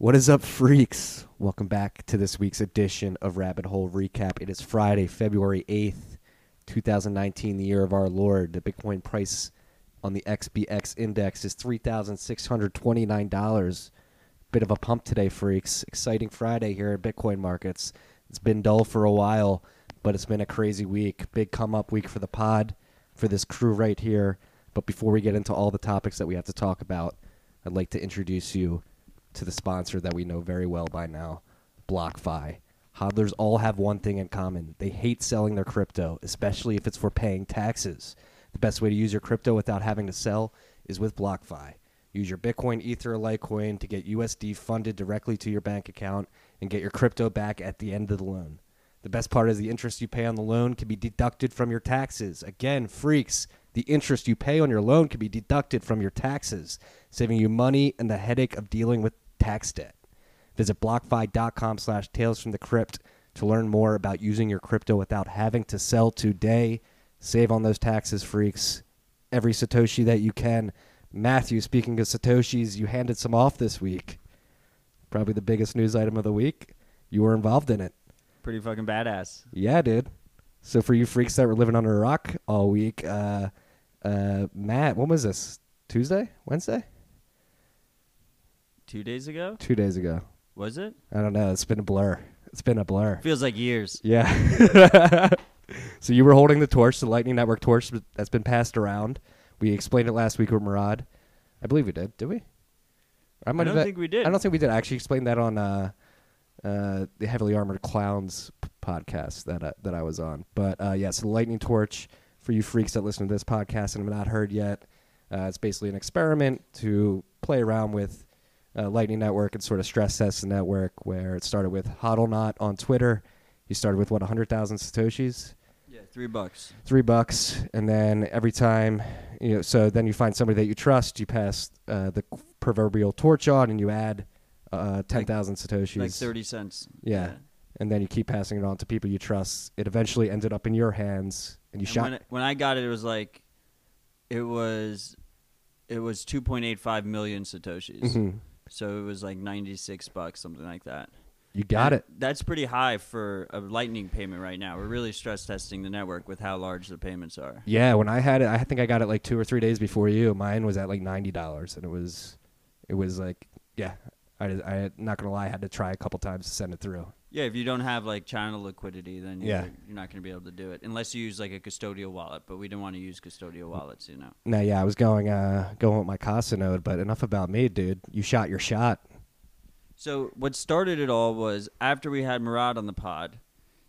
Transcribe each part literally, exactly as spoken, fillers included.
What is up, freaks? Welcome back to this week's edition of Rabbit Hole Recap. It is Friday, February eighth, two thousand nineteen, the year of our Lord. The Bitcoin price on the X B X index is three thousand six hundred twenty-nine dollars. Bit of a pump today, freaks. Exciting Friday here at Bitcoin markets. It's been dull for a while, but it's been a crazy week. Big come up week for the pod, for this crew right here. But before we get into all the topics that we have to talk about, I'd like to introduce you to the sponsor that we know very well by now, BlockFi. Hodlers all have one thing in common. They hate selling their crypto, especially if it's for paying taxes. The best way to use your crypto without having to sell is with BlockFi. Use your Bitcoin, Ether, or Litecoin to get U S D funded directly to your bank account and get your crypto back at the end of the loan. The best part is the interest you pay on the loan can be deducted from your taxes. Again, freaks, the interest you pay on your loan can be deducted from your taxes, saving you money and the headache of dealing with tax debt. Visit BlockFi.com slash Tales from the Crypt to learn more about using your crypto without having to sell today. Save on those taxes, freaks. Every Satoshi that you can. Matthew, speaking of Satoshis, you handed some off this week. Probably the biggest news item of the week. You were involved in it. Pretty fucking badass. Yeah, dude. So for you freaks that were living under a rock all week, uh, uh, Matt, when was this? Tuesday? Wednesday? Two days ago? Two days ago. Was it? I don't know. It's been a blur. It's been a blur. Feels like years. Yeah. So you were holding the torch, the Lightning Network torch that's been passed around. We explained it last week with Murad. I believe we did. Did we? I, might I don't have, think we did. I don't think we did. I actually explained that on uh, uh, the Heavily Armored Clowns p- podcast that, uh, that I was on. But, uh, yeah, so the Lightning Torch, for you freaks that listen to this podcast and have not heard yet, uh, it's basically an experiment to play around with uh, Lightning Network and sort of stress test the network, where it started with Hodlnaut on Twitter. He started with, what, one hundred thousand Satoshis? Yeah, three bucks. Three bucks, and then every time, you know, so then you find somebody that you trust, you pass uh, the proverbial torch on, and you add uh, ten thousand like, Satoshis. Like thirty cents. Yeah. yeah, and then you keep passing it on to people you trust. It eventually ended up in your hands, and you and shot. When, it, when I got it, it was like, it was, it was two point eight five million Satoshis. Mm-hmm. So it was like ninety-six bucks, something like that. You got and it. That's pretty high for a Lightning payment right now. We're really stress testing the network with how large the payments are. Yeah, when I had it, I think I got it like two or three days before you. Mine was at like ninety dollars, and it was, it was like, yeah. I, I not gonna lie, I had to try a couple times to send it through. Yeah, if you don't have like channel liquidity, then you're, yeah. you're not gonna be able to do it unless you use like a custodial wallet. But we didn't want to use custodial wallets, you know. No, yeah, I was going uh, going with my Casa node, but enough about me, dude. You shot your shot. So what started it all was after we had Murad on the pod,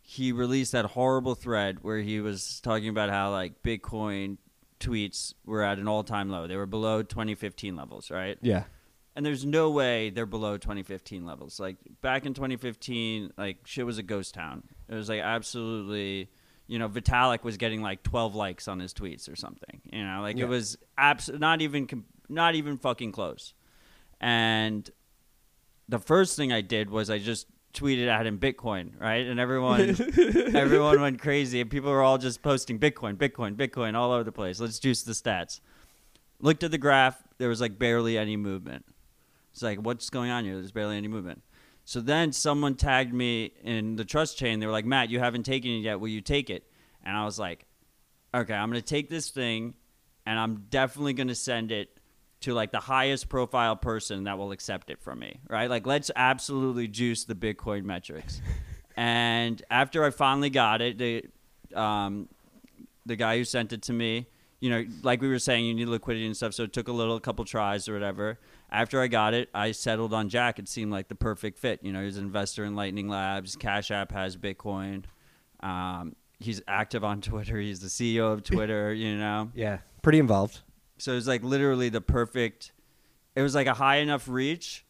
he released that horrible thread where he was talking about how like Bitcoin tweets were at an all-time low. They were below twenty fifteen levels, right? Yeah. And there's no way they're below twenty fifteen levels. Like back in twenty fifteen, like shit was a ghost town. It was like absolutely, you know, Vitalik was getting like twelve likes on his tweets or something. You know, like yeah. it was abs- not even comp- not even fucking close. And the first thing I did was I just tweeted at him Bitcoin, right? And everyone everyone went crazy, and people were all just posting Bitcoin, Bitcoin, Bitcoin all over the place. Let's juice the stats. Looked at the graph. There was like barely any movement. It's like, what's going on here? There's barely any movement. So then someone tagged me in the trust chain. They were like, Matt, you haven't taken it yet. Will you take it? And I was like, okay, I'm going to take this thing, and I'm definitely going to send it to like the highest profile person that will accept it from me, right? Like let's absolutely juice the Bitcoin metrics. And after I finally got it, the, um, the guy who sent it to me, you know, like we were saying, you need liquidity and stuff. So it took a little, a couple tries or whatever. After I got it, I settled on Jack. It seemed like the perfect fit. You know, he's an investor in Lightning Labs. Cash App has Bitcoin. Um, he's active on Twitter. He's the C E O of Twitter, you know? Yeah, pretty involved. So it was like literally the perfect, it was like a high enough reach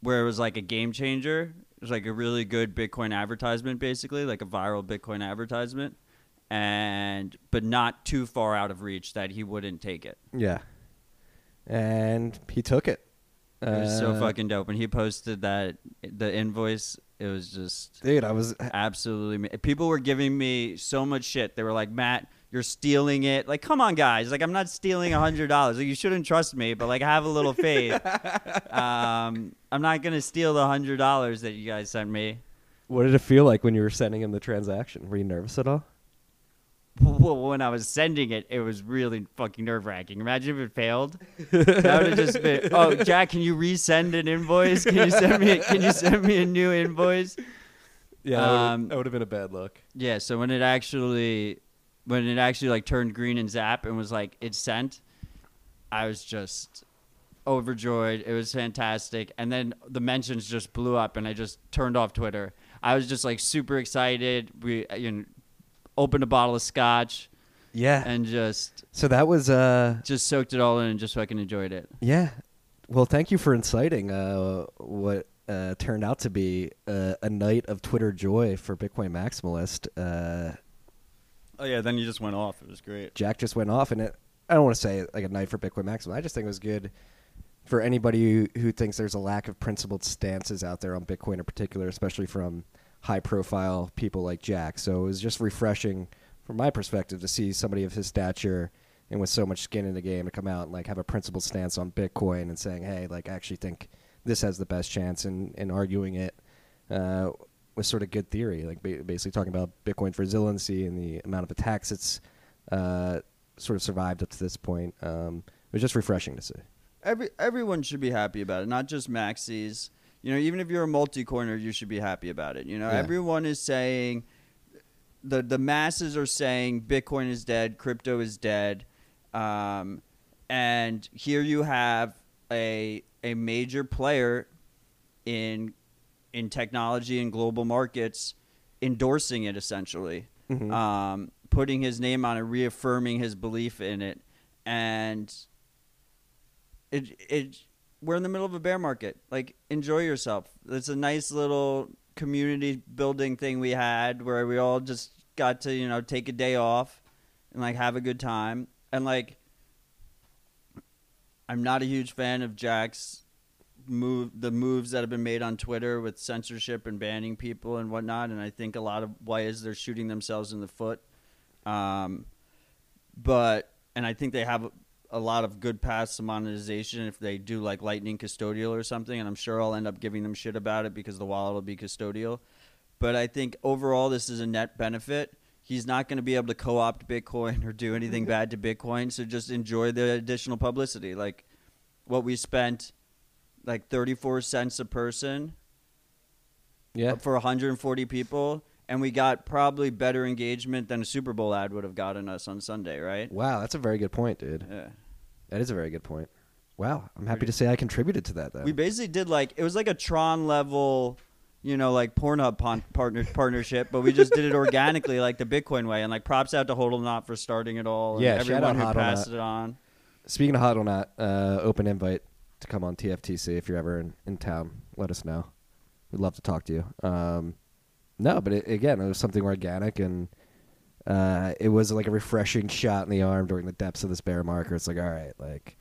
where it was like a game changer. It was like a really good Bitcoin advertisement, basically, like a viral Bitcoin advertisement, and but not too far out of reach that he wouldn't take it. Yeah. And he took it. It was uh, so fucking dope. And he posted that, the invoice. It was just, dude, I was absolutely, people were giving me so much shit. They were like, Matt, you're stealing it. Like, come on, guys. Like, I'm not stealing one hundred dollars. Like, you shouldn't trust me, but, like, have a little faith. um, I'm not going to steal the one hundred dollars that you guys sent me. What did it feel like when you were sending him the transaction? Were you nervous at all? Well, when I was sending it, it was really fucking nerve-wracking. Imagine if it failed. That would have just been, oh, Jack, can you resend an invoice? Can you send me a, can you send me a new invoice? Yeah, um, that would have been a bad look. Yeah, so when it actually, when it actually like turned green in Zap and was like, it's sent, I was just overjoyed. It was fantastic. And then the mentions just blew up, and I just turned off Twitter. I was just like super excited. We, you know, opened a bottle of scotch. Yeah. And just. So that was. Uh, just soaked it all in and just fucking enjoyed it. Yeah. Well, thank you for inciting uh, what uh, turned out to be uh, a night of Twitter joy for Bitcoin Maximalist. Uh, oh, yeah. Then you just went off. It was great. Jack just went off. And it, I don't want to say like a night for Bitcoin Maximalist. I just think it was good for anybody who, who thinks there's a lack of principled stances out there on Bitcoin in particular, especially from high-profile people like Jack. So it was just refreshing from my perspective to see somebody of his stature and with so much skin in the game to come out and like have a principled stance on Bitcoin and saying, hey, like, I actually think this has the best chance, and, and arguing it uh, with sort of good theory, like ba- basically talking about Bitcoin's resiliency and the amount of attacks it's uh, sort of survived up to this point. Um, it was just refreshing to see. Every, everyone should be happy about it, not just maxis. You know, even if you're a multi-coiner, you should be happy about it. You know, yeah. Everyone is saying, the the masses are saying Bitcoin is dead, crypto is dead. Um, and here you have a a major player in in technology and global markets endorsing it, essentially. Mm-hmm. Um, putting his name on it, reaffirming his belief in it. And it it... we're in the middle of a bear market. Like, enjoy yourself. It's a nice little community building thing we had where we all just got to, you know, take a day off and like have a good time. And like, I'm not a huge fan of Jack's move, the moves that have been made on Twitter with censorship and banning people and whatnot. And I think a lot of why is they're shooting themselves in the foot. Um, but, and I think they have a lot of good paths to monetization if they do like Lightning custodial or something, and I'm sure I'll end up giving them shit about it because the wallet will be custodial. But I think overall this is a net benefit. He's not going to be able to co-opt Bitcoin or do anything bad to Bitcoin, so just enjoy the additional publicity. Like what we spent, like thirty-four cents a person, yeah, for one hundred forty people. And we got probably better engagement than a Super Bowl ad would have gotten us on Sunday, right? Wow, that's a very good point, dude. Yeah. That is a very good point. Wow, I'm happy to say I contributed to that, though. We basically did, like, it was like a Tron-level, you know, like, Pornhub pon- partner- partnership, but we just did it organically, like, the Bitcoin way. And, like, props out to Hodlnaut for starting it all. And yeah, everyone who Hodlnaut. Passed it on. Speaking of Hodlnaut, uh, open invite to come on T F T C if you're ever in, in town. Let us know. We'd love to talk to you. Um... No, but it, again, it was something organic, and uh, it was like a refreshing shot in the arm during the depths of this bear market. It's like, all right, like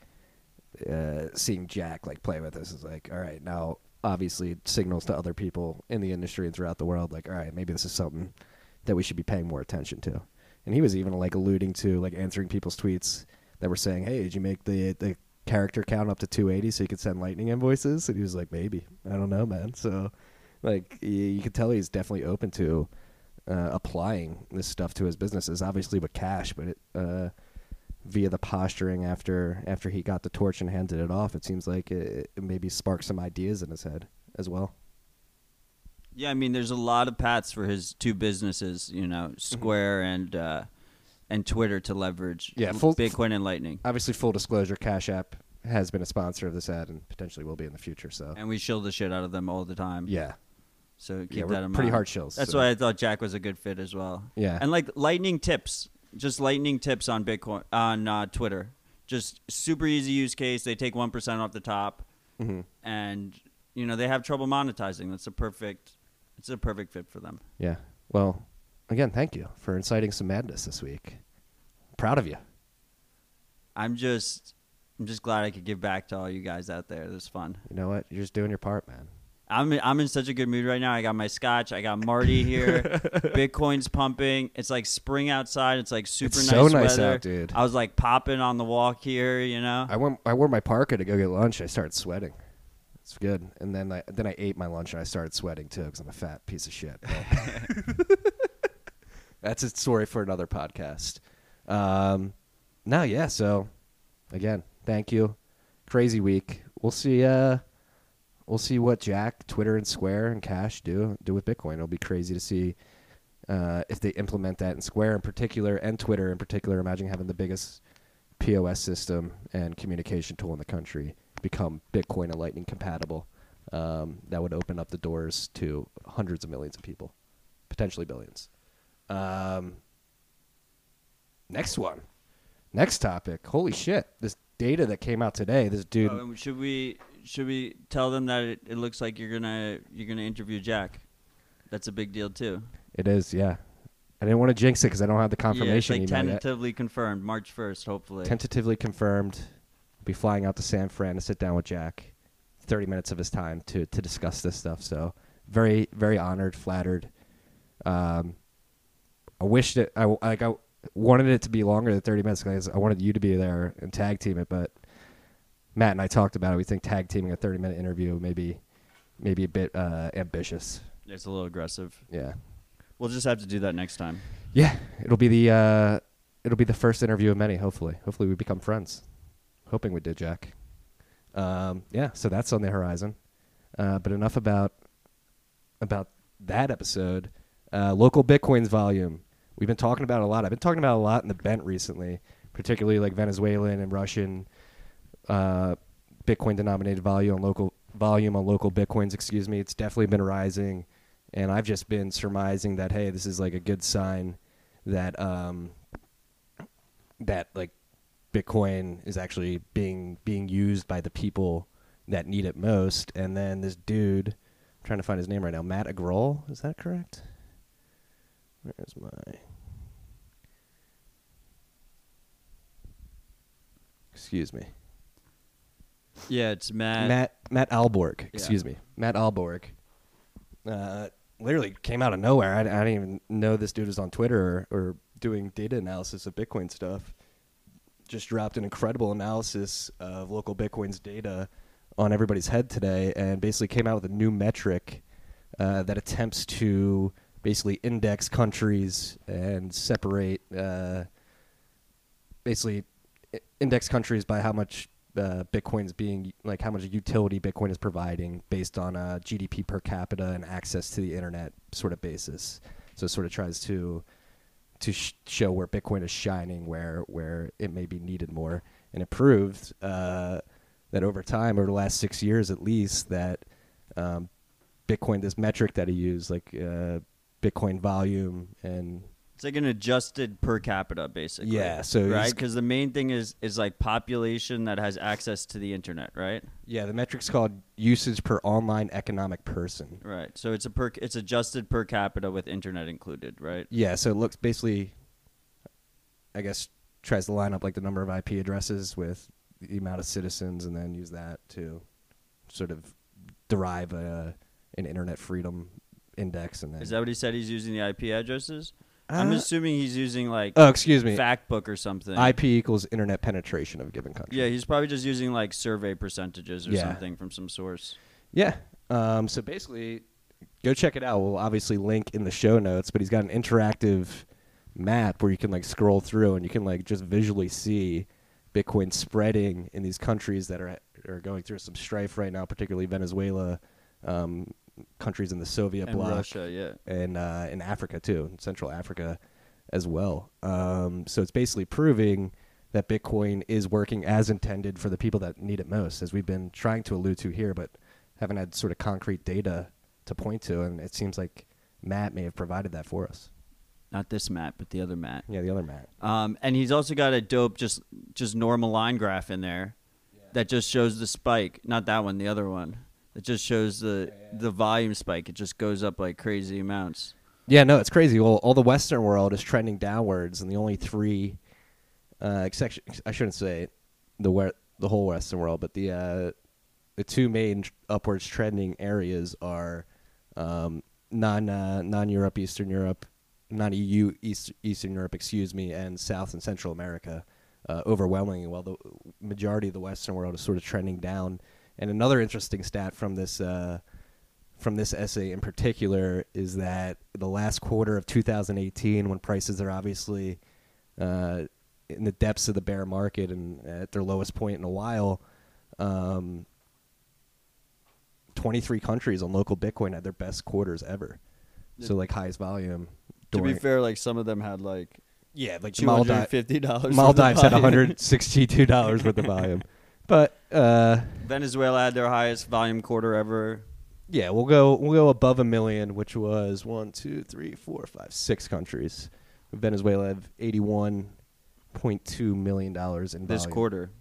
uh, seeing Jack like play with this is like, all right, now obviously it signals to other people in the industry and throughout the world, like, all right, maybe this is something that we should be paying more attention to. And he was even like alluding to like answering people's tweets that were saying, hey, did you make the the character count up to two eighty so you could send Lightning invoices? And he was like, maybe. I don't know, man. So... like, you can tell he's definitely open to uh, applying this stuff to his businesses, obviously with cash, but it, uh, via the posturing after after he got the torch and handed it off, it seems like it, it maybe sparked some ideas in his head as well. Yeah, I mean, there's a lot of paths for his two businesses, you know, Square mm-hmm. and uh, and Twitter to leverage yeah, full, Bitcoin and Lightning. Obviously, full disclosure, Cash App has been a sponsor of this ad and potentially will be in the future. So And we shill the shit out of them all the time. Yeah. So keep yeah, that in pretty mind. Pretty hard chills. That's so. Why I thought Jack was a good fit as well. Yeah. And like lightning tips, just lightning tips on Bitcoin on uh, Twitter. Just super easy use case. They take one percent off the top. Mm-hmm. And you know, they have trouble monetizing. That's a perfect it's a perfect fit for them. Yeah. Well, again, thank you for inciting some madness this week. Proud of you. I'm just I'm just glad I could give back to all you guys out there. It was fun. You know what? You're just doing your part, man. I'm I'm in such a good mood right now. I got my scotch. I got Marty here. Bitcoin's pumping. It's like spring outside. It's like super it's nice so nice weather. Out, dude. I was like popping on the walk here, you know. I went. I wore my parka to go get lunch. I started sweating. It's good. And then I then I ate my lunch and I started sweating too because I'm a fat piece of shit. That's a story for another podcast. Um, no, yeah. So again, thank you. Crazy week. We'll see. Uh, We'll see what Jack, Twitter, and Square and Cash do do with Bitcoin. It'll be crazy to see uh, if they implement that in Square in particular and Twitter in particular. Imagine having the biggest P O S system and communication tool in the country become Bitcoin and Lightning compatible. Um, that would open up the doors to hundreds of millions of people, potentially billions. Um, next one. Next topic. Holy shit. This data that came out today, this dude. Oh, should we... Should we tell them that it, it looks like you're gonna you're gonna interview Jack? That's a big deal too. It is, yeah. I didn't want to jinx it because I don't have the confirmation. Yeah, it's like email tentatively yet. Confirmed March first, hopefully. Tentatively confirmed. Be flying out to San Fran to sit down with Jack, thirty minutes of his time to to discuss this stuff. So very very honored, flattered. Um, I wish that I like I wanted it to be longer than thirty minutes because I wanted you to be there and tag team it, but. Matt and I talked about it. We think tag teaming a thirty-minute interview maybe, maybe a bit uh, ambitious. It's a little aggressive. Yeah, we'll just have to do that next time. Yeah, it'll be the uh, it'll be the first interview of many. Hopefully, hopefully we become friends. Hoping we did, Jack. Um, yeah, so that's on the horizon. Uh, but enough about about that episode. Uh, Local Bitcoins volume. We've been talking about it a lot. I've been talking about it a lot in the Bent recently, particularly like Venezuelan and Russian. Uh, Bitcoin denominated volume on local volume on local Bitcoins, excuse me. It's definitely been rising, and I've just been surmising that, hey, this is like a good sign that um, that like Bitcoin is actually being being used by the people that need it most. And then this dude, I'm trying to find his name right now, Matt Ahlborg, is that correct? Where's my excuse me. Yeah, it's Matt. Matt Matt Ahlborg, excuse yeah. me, Matt Ahlborg. Uh, literally came out of nowhere. I, I didn't even know this dude was on Twitter or, or doing data analysis of Bitcoin stuff. Just dropped an incredible analysis of local Bitcoin's data on everybody's head today, and basically came out with a new metric uh, that attempts to basically index countries and separate, uh, basically, index countries by how much. Uh, Bitcoin's being like how much utility Bitcoin is providing based on a G D P per capita and access to the internet sort of basis. So it sort of tries to to sh show where Bitcoin is shining, where where it may be needed more. And it proved uh, that over time, over the last six years at least, that um, Bitcoin, this metric that he used, like uh, Bitcoin volume and it's like an adjusted per capita, basically. Yeah. So right, because the main thing is is like population that has access to the internet, right? Yeah. The metric's called usage per online economic person. Right. So it's a per it's adjusted per capita with internet included, right? Yeah. So it looks basically, I guess, tries to line up like the number of I P addresses with the amount of citizens, and then use that to sort of derive a an internet freedom index. And then is that what he said? He's using the I P addresses. I'm assuming he's using like oh, excuse me, fact book or something. I P equals internet penetration of a given country. Yeah, he's probably just using like survey percentages or yeah. something from some source. Yeah. Um, so basically, go check it out. We'll obviously link in the show notes, but he's got an interactive map where you can like scroll through and you can like just visually see Bitcoin spreading in these countries that are are going through some strife right now, particularly Venezuela. Um, countries in the Soviet bloc, Russia, yeah, and uh, in Africa too, in Central Africa as well. Um, so it's basically proving that Bitcoin is working as intended for the people that need it most, as we've been trying to allude to here, but haven't had sort of concrete data to point to. And it seems like Matt may have provided that for us. Not this Matt, but the other Matt. Yeah, the other Matt. Um, and he's also got a dope, just just normal line graph in there yeah. that just shows the spike. Not that one, the other one. It just shows the yeah, yeah. the volume spike. It just goes up like crazy amounts. Yeah, no, it's crazy. Well, all the Western world is trending downwards, and the only three, uh, exception, I shouldn't say the where the whole Western world, but the uh, the two main upwards trending areas are um, non uh, non Europe, Eastern Europe, non E U East, Eastern Europe, excuse me, and South and Central America, uh, overwhelmingly. While the majority of the Western world is sort of trending down. And another interesting stat from this uh, from this essay in particular is that the last quarter of two thousand eighteen, when prices are obviously uh, in the depths of the bear market and at their lowest point in a while, um, twenty-three countries on local Bitcoin had their best quarters ever. Yeah. So like highest volume. To be fair, like some of them had like yeah, like two hundred fifty dollars. Maldives had one hundred sixty-two dollars worth of volume. But uh, Venezuela had their highest volume quarter ever. Yeah, we'll go we'll go above a million, which was one, two, three, four, five, six countries. Venezuela had eighty-one point two million dollars in volume. This quarter.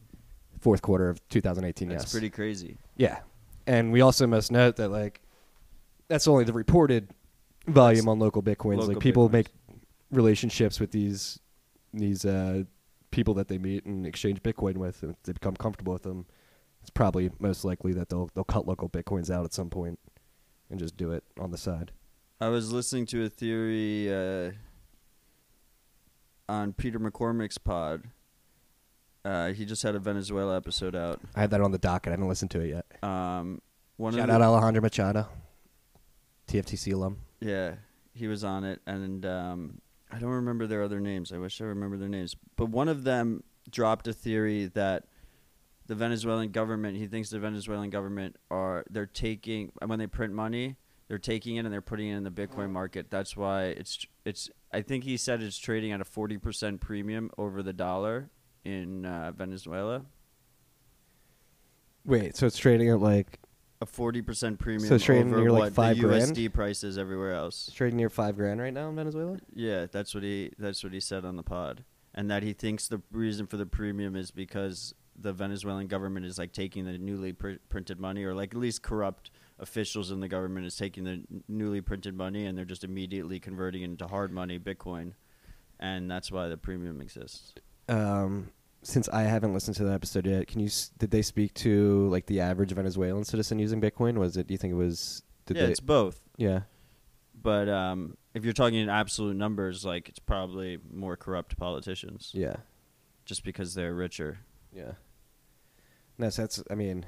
Fourth quarter of two thousand eighteen, that's yes. That's pretty crazy. Yeah. And we also must note that, like, that's only the reported volume that's on local Bitcoins. Local like, people Bitcoins. Make relationships with these, these uh, people that they meet and exchange Bitcoin with, and if they become comfortable with them, it's probably most likely that they'll they'll cut local Bitcoins out at some point and just do it on the side. I was listening to a theory uh, on Peter McCormick's pod. Uh, he just had a Venezuela episode out. I had that on the docket. I haven't listened to it yet. Um, one Shout of out Alejandro Machado, T F T C alum. Yeah, he was on it, and um, I don't remember their other names. I wish I remember their names. But one of them dropped a theory that the Venezuelan government, he thinks the Venezuelan government are, they're taking, when they print money, they're taking it and they're putting it in the Bitcoin market. That's why it's, it's. I think he said it's trading at a forty percent premium over the dollar in uh, Venezuela. Wait, so it's trading at like a forty percent premium so trading over near what like five the U S D grand? Prices everywhere else. It's trading near five grand right now in Venezuela? Yeah, that's what he that's what he said on the pod. And that he thinks the reason for the premium is because the Venezuelan government is like taking the newly pr- printed money, or like at least corrupt officials in the government is taking the newly printed money and they're just immediately converting it into hard money, Bitcoin. And that's why the premium exists. Um, since I haven't listened to that episode yet, can you did they speak to like the average Venezuelan citizen using Bitcoin? Was it? Do you think it was? Did yeah, they, it's both. Yeah, but um, if you're talking in absolute numbers, like it's probably more corrupt politicians. Yeah, just because they're richer. Yeah, no, so that's I mean,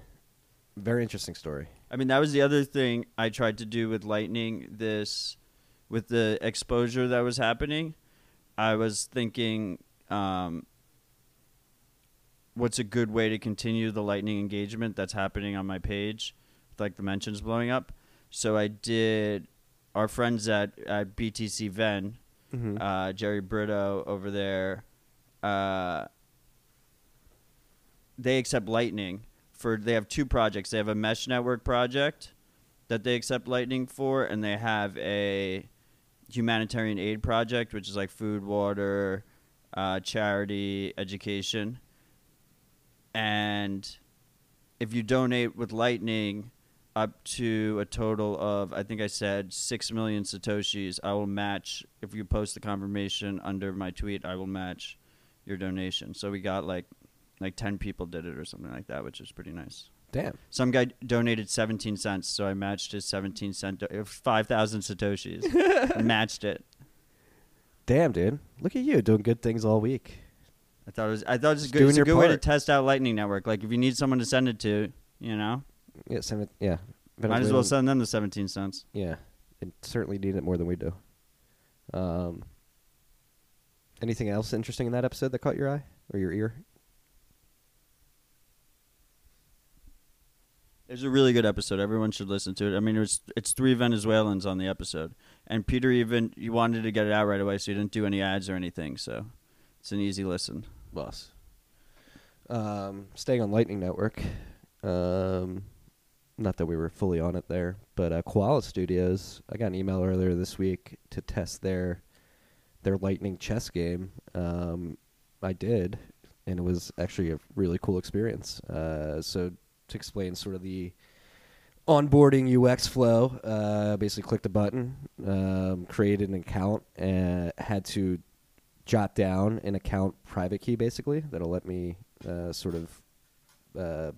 very interesting story. I mean, that was the other thing I tried to do with Lightning. This, with the exposure that was happening, I was thinking. Um, what's a good way to continue the Lightning engagement that's happening on my page, with, like the mentions blowing up. So I did our friends at, at B T C Ven, mm-hmm. uh, Jerry Brito over there. Uh, they accept Lightning for, they have two projects. They have a mesh network project that they accept Lightning for, and they have a humanitarian aid project, which is like food, water, Uh, charity, education. And if you donate with Lightning up to a total of, I think I said six million Satoshis, I will match, if you post the confirmation under my tweet, I will match your donation. So we got like like ten people did it or something like that, which is pretty nice. Damn. Some guy donated seventeen cents, so I matched his seventeen cent, do- five thousand Satoshis. I matched it. Damn, dude! Look at you doing good things all week. I thought it was. I thought it was good, it was a good way to test out Lightning Network. Like if you need someone to send it to, you know. Yeah, send it. Yeah. Might as well send them the seventeen cents. Yeah, and certainly need it more than we do. Um. Anything else interesting in that episode that caught your eye or your ear? It was a really good episode. Everyone should listen to it. I mean, it was, it's three Venezuelans on the episode. And Peter even, you wanted to get it out right away, so you didn't do any ads or anything. So it's an easy listen. Boss. Um, staying on Lightning Network. Um, not that we were fully on it there, but uh, Koala Studios, I got an email earlier this week to test their their Lightning chess game. Um, I did, and it was actually a really cool experience. Uh, so... to explain sort of the onboarding U X flow, uh, basically clicked a button, um, created an account, and had to jot down an account private key, basically, that'll let me uh, sort of uh,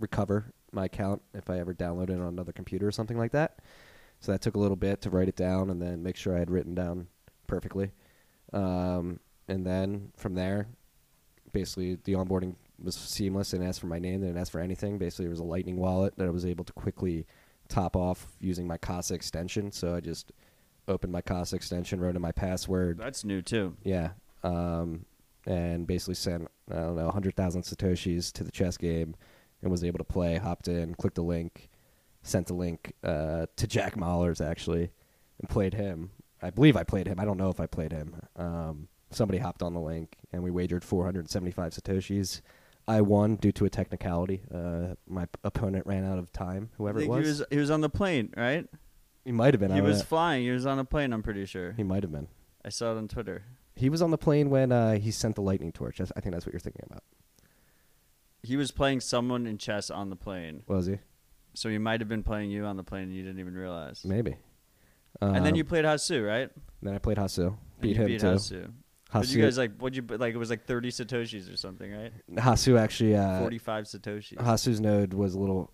recover my account if I ever downloaded it on another computer or something like that. So that took a little bit to write it down and then make sure I had written down perfectly. Um, and then from there, basically the onboarding was seamless and asked for my name. They didn't ask for anything. Basically, it was a Lightning wallet that I was able to quickly top off using my Casa extension. So I just opened my Casa extension, wrote in my password. That's new too. Yeah. Um, and basically sent, I don't know, one hundred thousand Satoshis to the chess game and was able to play, hopped in, clicked a link, sent a link uh, to Jack Mallers, actually, and played him. I believe I played him. I don't know if I played him. Um, somebody hopped on the link, and we wagered four hundred seventy-five Satoshis. I won due to a technicality. Uh, my opponent ran out of time, whoever it was. He was. He was on the plane, right? He might have been. He was flying. He was on a plane, I'm pretty sure. He might have been. I saw it on Twitter. He was on the plane when uh, he sent the Lightning Torch. I think that's what you're thinking about. He was playing someone in chess on the plane. Was he? So he might have been playing you on the plane and you didn't even realize. Maybe. Um, and then you played Hasu, right? Then I played Hasu. Beat him beat too. Hasu. Hasu. Did you guys like? What you like? It was like thirty satoshis or something, right? Hasu actually. Uh, Forty-five satoshis. Hasu's node was a little,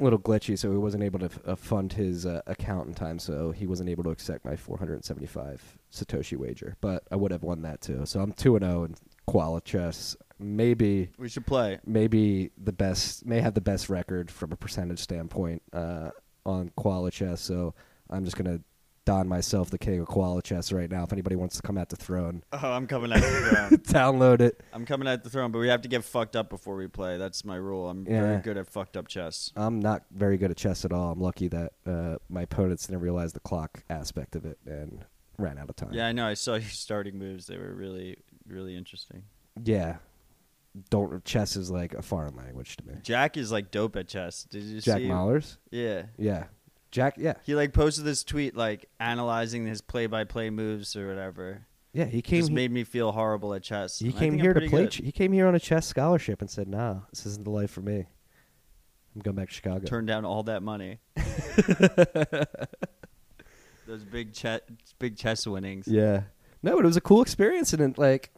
little glitchy, so he wasn't able to f uh, fund his uh, account in time. So he wasn't able to accept my four hundred and seventy-five satoshi wager. But I would have won that too. So I'm two and zero in Koala chess. Maybe we should play. Maybe the best. May have the best record from a percentage standpoint uh, on Koala chess. So I'm just gonna don myself the king of Koala chess right now. If anybody wants to come at the throne, oh, I'm coming at the throne. Download it. I'm coming at the throne, but we have to get fucked up before we play. That's my rule. I'm yeah. very good at fucked up chess. I'm not very good at chess at all. I'm lucky that uh, my opponents didn't realize the clock aspect of it and ran out of time. Yeah, I know. I saw your starting moves. They were really, really interesting. Yeah. Don't chess is like a foreign language to me. Jack is like dope at chess. Did you Jack see Jack Mallers? Yeah. Yeah. Jack, yeah. He like posted this tweet like analyzing his play-by-play -play moves or whatever. Yeah, he came. Just he, made me feel horrible at chess. He came here to play. Ch he came here on a chess scholarship and said, "Nah, this isn't the life for me. I'm going back to Chicago." Turned down all that money. Those big chess, big chess winnings. Yeah. No, it was a cool experience, and it, like.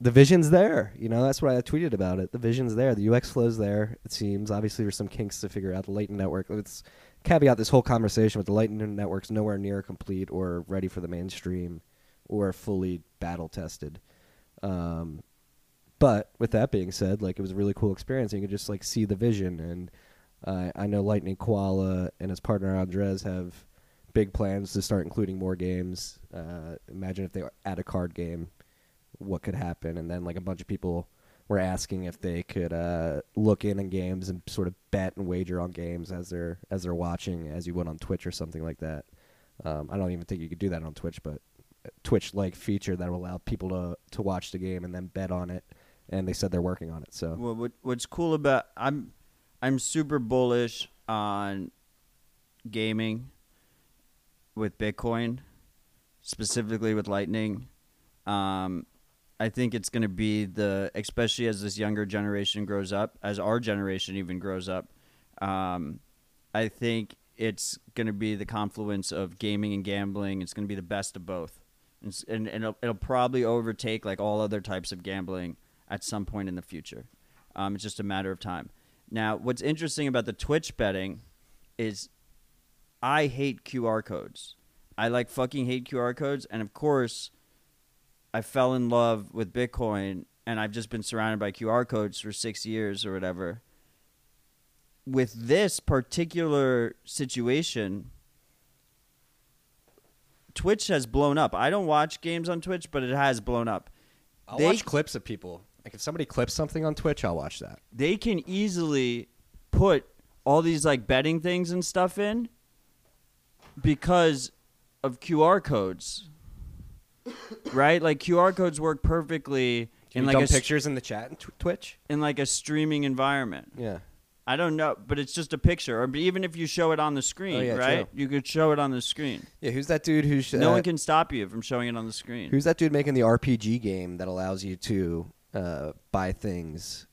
The vision's there. You know, that's what I tweeted about it. The vision's there. The U X flow's there, it seems. Obviously, there's some kinks to figure out. The Lightning Network, let's caveat this whole conversation with the Lightning Network's nowhere near complete or ready for the mainstream or fully battle-tested. Um, but with that being said, like, it was a really cool experience. And you could just, like, see the vision. And uh, I know Lightning Koala and his partner Andres have big plans to start including more games. Uh, imagine if they add a card game. What could happen, and then like a bunch of people were asking if they could uh, look in on games and sort of bet and wager on games as they're as they're watching, as you would on Twitch or something like that. Um, I don't even think you could do that on Twitch, but Twitch like feature that will allow people to to watch the game and then bet on it. And they said they're working on it. So well, what, what's cool about I'm I'm super bullish on gaming with Bitcoin, specifically with Lightning. Um, I think it's going to be the, especially as this younger generation grows up, as our generation even grows up, um, I think it's going to be the confluence of gaming and gambling. It's going to be the best of both. It's, and and it'll, it'll probably overtake like all other types of gambling at some point in the future. Um, it's just a matter of time. Now, what's interesting about the Twitch betting is I hate Q R codes. I like fucking hate Q R codes. And of course, I fell in love with Bitcoin, and I've just been surrounded by Q R codes for six years or whatever. With this particular situation, Twitch has blown up. I don't watch games on Twitch, but it has blown up. I'll they, watch clips of people. Like if somebody clips something on Twitch, I'll watch that. They can easily put all these like betting things and stuff in because of Q R codes. Right, like Q R codes work perfectly. Can in you like dump pictures in the chat and tw Twitch in like a streaming environment. Yeah, I don't know, but it's just a picture, or even if you show it on the screen, oh, yeah, right? True. You could show it on the screen. Yeah, who's that dude? Who no uh, one can stop you from showing it on the screen. Who's that dude making the R P G game that allows you to uh, buy things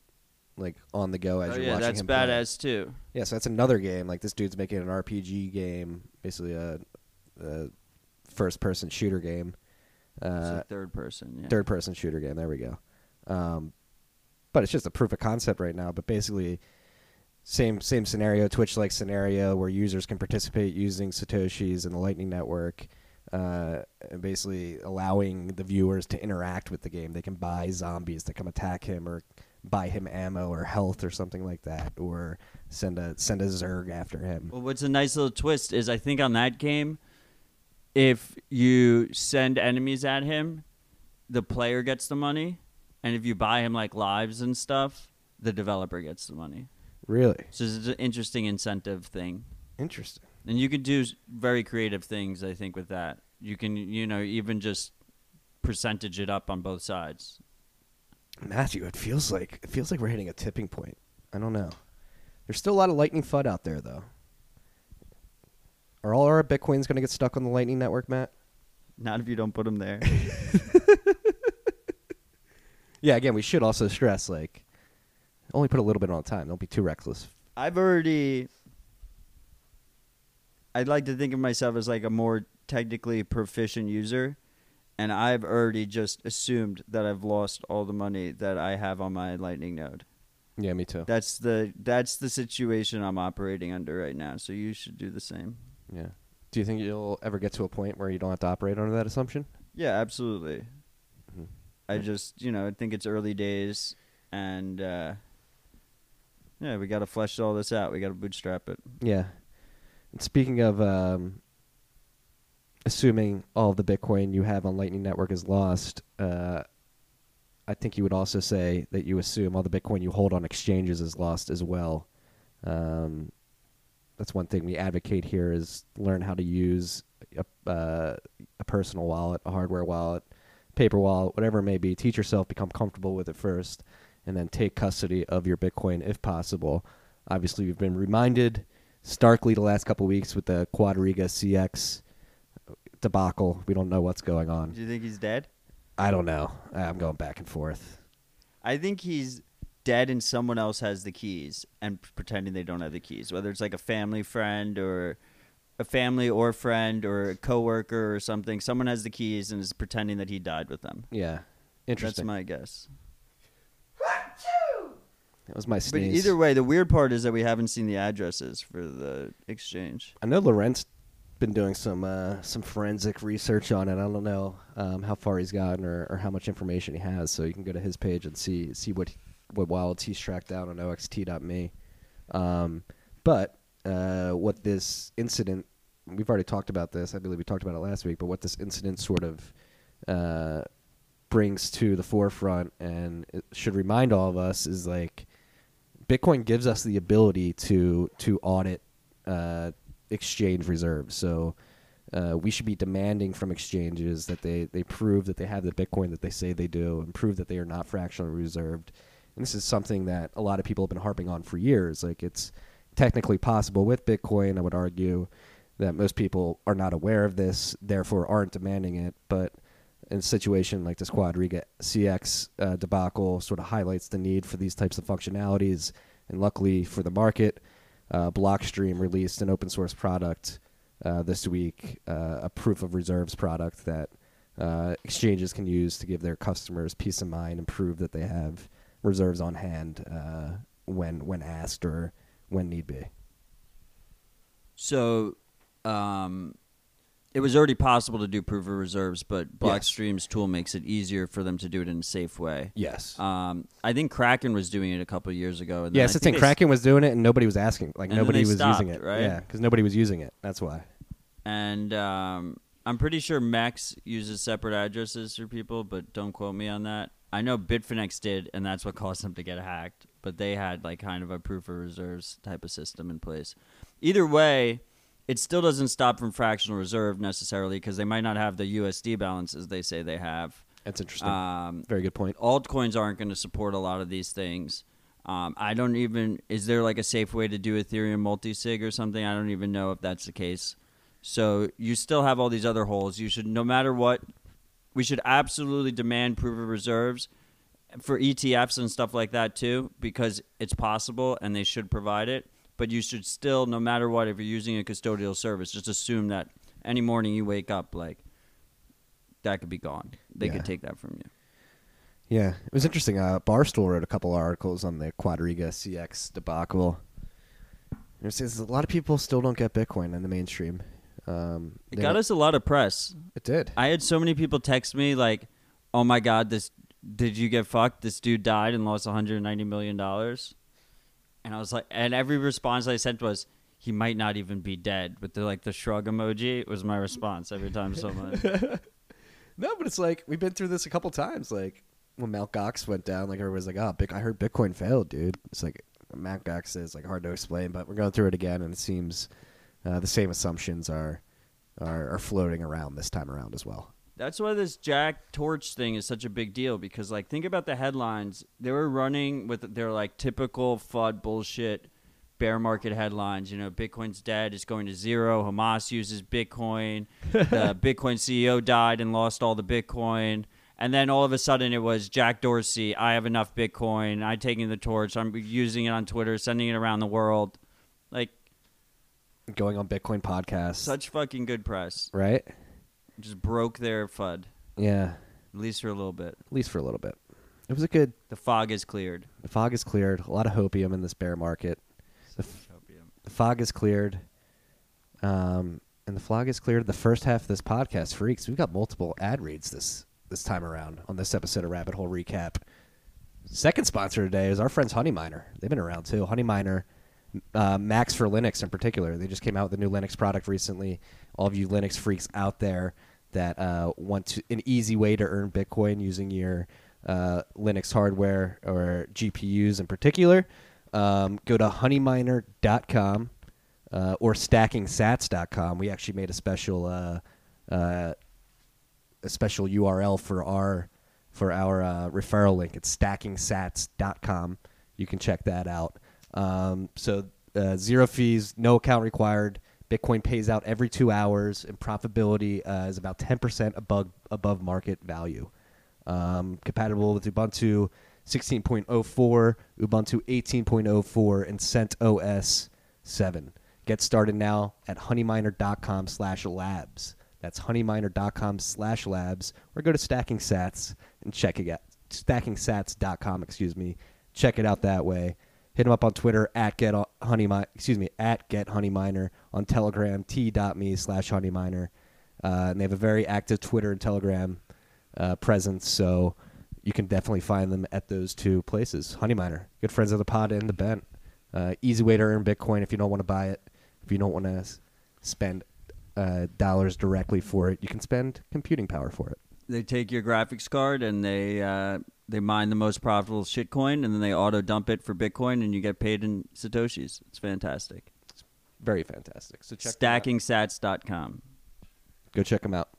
like on the go as oh, you're yeah, watching him? Yeah, that's badass play. too. Yeah, so that's another game. Like this dude's making an R P G game, basically a, a first-person shooter game. Uh, it's a third person, yeah. third person shooter game. There we go. Um, but it's just a proof of concept right now. But basically, same same scenario, Twitch-like scenario, where users can participate using Satoshis in the Lightning Network, uh, and basically allowing the viewers to interact with the game. They can buy zombies that come attack him, or buy him ammo or health or something like that, or send a send a Zerg after him. Well, what's a nice little twist is, I think on that game, if you send enemies at him, the player gets the money, and if you buy him like lives and stuff, the developer gets the money. Really? So it's an interesting incentive thing. Interesting. And you can do very creative things, I think, with that. You can, you know, even just percentage it up on both sides. Matthew, it feels like it feels like we're hitting a tipping point. I don't know. There's still a lot of Lightning F U D out there, though. Are all our Bitcoins going to get stuck on the Lightning Network, Matt? Not if you don't put them there. Yeah, again, we should also stress, like, only put a little bit on time. Don't be too reckless. I've already... I'd like to think of myself as, like, a more technically proficient user, and I've already just assumed that I've lost all the money that I have on my Lightning node. Yeah, me too. That's the that's the situation I'm operating under right now, so you should do the same. Yeah. Do you think you'll ever get to a point where you don't have to operate under that assumption? Yeah, absolutely. Mm-hmm. I just, you know, I think it's early days, and... Uh, Yeah, we got to flesh all this out. We got to bootstrap it. Yeah. And speaking of um, assuming all the Bitcoin you have on Lightning Network is lost, uh, I think you would also say that you assume all the Bitcoin you hold on exchanges is lost as well. Um, that's one thing we advocate here, is learn how to use a, uh, a personal wallet, a hardware wallet, paper wallet, whatever it may be. Teach yourself, become comfortable with it first, and then take custody of your Bitcoin if possible. Obviously, we've been reminded starkly the last couple of weeks with the Quadriga C X debacle. We don't know what's going on. Do you think he's dead? I don't know. I'm going back and forth. I think he's dead and someone else has the keys and pretending they don't have the keys, whether it's like a family friend or a family or friend or a coworker or something. Someone has the keys and is pretending that he died with them. Yeah, interesting. That's my guess. That was my sneeze. But either way, the weird part is that we haven't seen the addresses for the exchange. I know Laurent's been doing some uh, some forensic research on it. I don't know um, how far he's gotten or, or how much information he has. So you can go to his page and see see what what wallets he's tracked down on O X T dot me. Um, but uh, what this incident, we've already talked about this. I believe we talked about it last week. But what this incident sort of uh, brings to the forefront, and it should remind all of us, is like, Bitcoin gives us the ability to to audit uh, exchange reserves. So uh, we should be demanding from exchanges that they, they prove that they have the Bitcoin that they say they do, and prove that they are not fractionally reserved. And this is something that a lot of people have been harping on for years. Like, it's technically possible with Bitcoin. I would argue that most people are not aware of this, therefore aren't demanding it. But in a situation like this Quadriga C X uh, debacle sort of highlights the need for these types of functionalities. And luckily for the market, uh, Blockstream released an open source product uh, this week, uh, a proof of reserves product that uh, exchanges can use to give their customers peace of mind and prove that they have reserves on hand uh, when, when asked or when need be. So... Um It was already possible to do proof of reserves, but Blockstream's yes. tool makes it easier for them to do it in a safe way. Yes. Um, I think Kraken was doing it a couple of years ago. And yes, yeah, so I think Kraken was doing it and nobody was asking. Like, and nobody was stopped, using it. Right? Yeah, because nobody was using it. That's why. And um, I'm pretty sure Mex uses separate addresses for people, but don't quote me on that. I know Bitfinex did, and that's what caused them to get hacked. But they had like kind of a proof of reserves type of system in place. Either way... It still doesn't stop from fractional reserve necessarily, because they might not have the U S D balances they say they have. That's interesting. Um, Very good point. Altcoins aren't going to support a lot of these things. Um, I don't even... Is there like a safe way to do Ethereum multi-sig or something? I don't even know if that's the case. So you still have all these other holes. You should, no matter what, we should absolutely demand proof of reserves for E T Fs and stuff like that too, because it's possible and they should provide it. But you should still, no matter what, if you're using a custodial service, just assume that any morning you wake up, like, that could be gone. They yeah. could take that from you. Yeah. It was interesting. Uh, Barstool wrote a couple articles on the Quadriga C X debacle. You know, since a lot of people still don't get Bitcoin in the mainstream. Um, it got us a lot of press. It did. I had so many people text me like, "Oh my God, this did you get fucked? This dude died and lost one hundred ninety million dollars." And I was like, and every response I sent was, "He might not even be dead," but they're like the shrug emoji was my response every time someone. No, but it's like we've been through this a couple times. Like when Mount. Gox went down, like everybody's like, "Oh, big, I heard Bitcoin failed, dude." It's like Mount. Gox is like hard to explain, but we're going through it again, and it seems uh, the same assumptions are, are are floating around this time around as well. That's why this Jack Torch thing is such a big deal, because like think about the headlines. They were running with their like typical F U D bullshit bear market headlines. You know, Bitcoin's dead, it's going to zero. Hamas uses Bitcoin. The Bitcoin C E O died and lost all the Bitcoin. And then all of a sudden it was Jack Dorsey. I have enough Bitcoin. I'm taking the torch. I'm using it on Twitter, sending it around the world. Like going on Bitcoin podcasts. Such fucking good press. Right? Just broke their F U D. Yeah. At least for a little bit. At least for a little bit. It was a good... The fog is cleared. The fog is cleared. A lot of hopium in this bear market. The, f the fog is cleared. Um, and the fog is cleared. The first half of this podcast, freaks, we've got multiple ad reads this this time around on this episode of Rabbit Hole Recap. Second sponsor today is our friends Honeyminer. They've been around too. Honeyminer, uh, Max for Linux in particular. They just came out with a new Linux product recently. All of you Linux freaks out there that uh, want to, an easy way to earn Bitcoin using your uh, Linux hardware or G P Us in particular, um, go to honeyminer dot com uh, or stacking sats dot com. We actually made a special uh, uh, a special U R L for our for our uh, referral link. It's stacking sats dot com. You can check that out. Um, so uh, zero fees, no account required. Bitcoin pays out every two hours, and profitability uh, is about ten percent above, above market value. Um, compatible with Ubuntu sixteen point oh four, Ubuntu eighteen point oh four, and CentOS seven. Get started now at honeyminer dot com slash labs. That's honeyminer dot com slash labs, or go to Stacking Sats and check it out. stacking sats dot com, excuse me. Check it out that way. Hit them up on Twitter at get honey excuse me at get honeyminer, on Telegram t dot me slash honeyminer, uh, and they have a very active Twitter and Telegram uh, presence, so you can definitely find them at those two places. Honeyminer, good friends of the pod and the Bent. Uh, easy way to earn Bitcoin if you don't want to buy it, if you don't want to spend uh, dollars directly for it, you can spend computing power for it. They take your graphics card and they. Uh They mine the most profitable shitcoin, and then they auto-dump it for Bitcoin, and you get paid in Satoshis. It's fantastic. It's very fantastic. So check stacking sats dot com. Go check them out,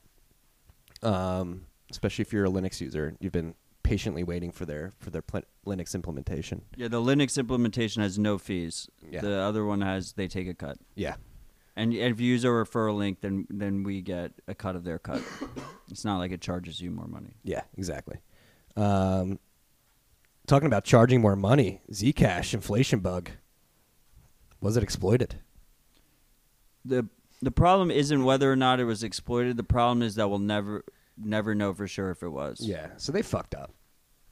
um, especially if you're a Linux user. You've been patiently waiting for their for their Linux implementation. Yeah, the Linux implementation has no fees. Yeah. The other one has, they take a cut. Yeah. And, and if you use our referral link, then, then we get a cut of their cut. It's not like it charges you more money. Yeah, exactly. Um, talking about charging more money, Zcash inflation bug. Was it exploited? The the problem isn't whether or not it was exploited. The problem is that we'll never never know for sure if it was. Yeah. So they fucked up.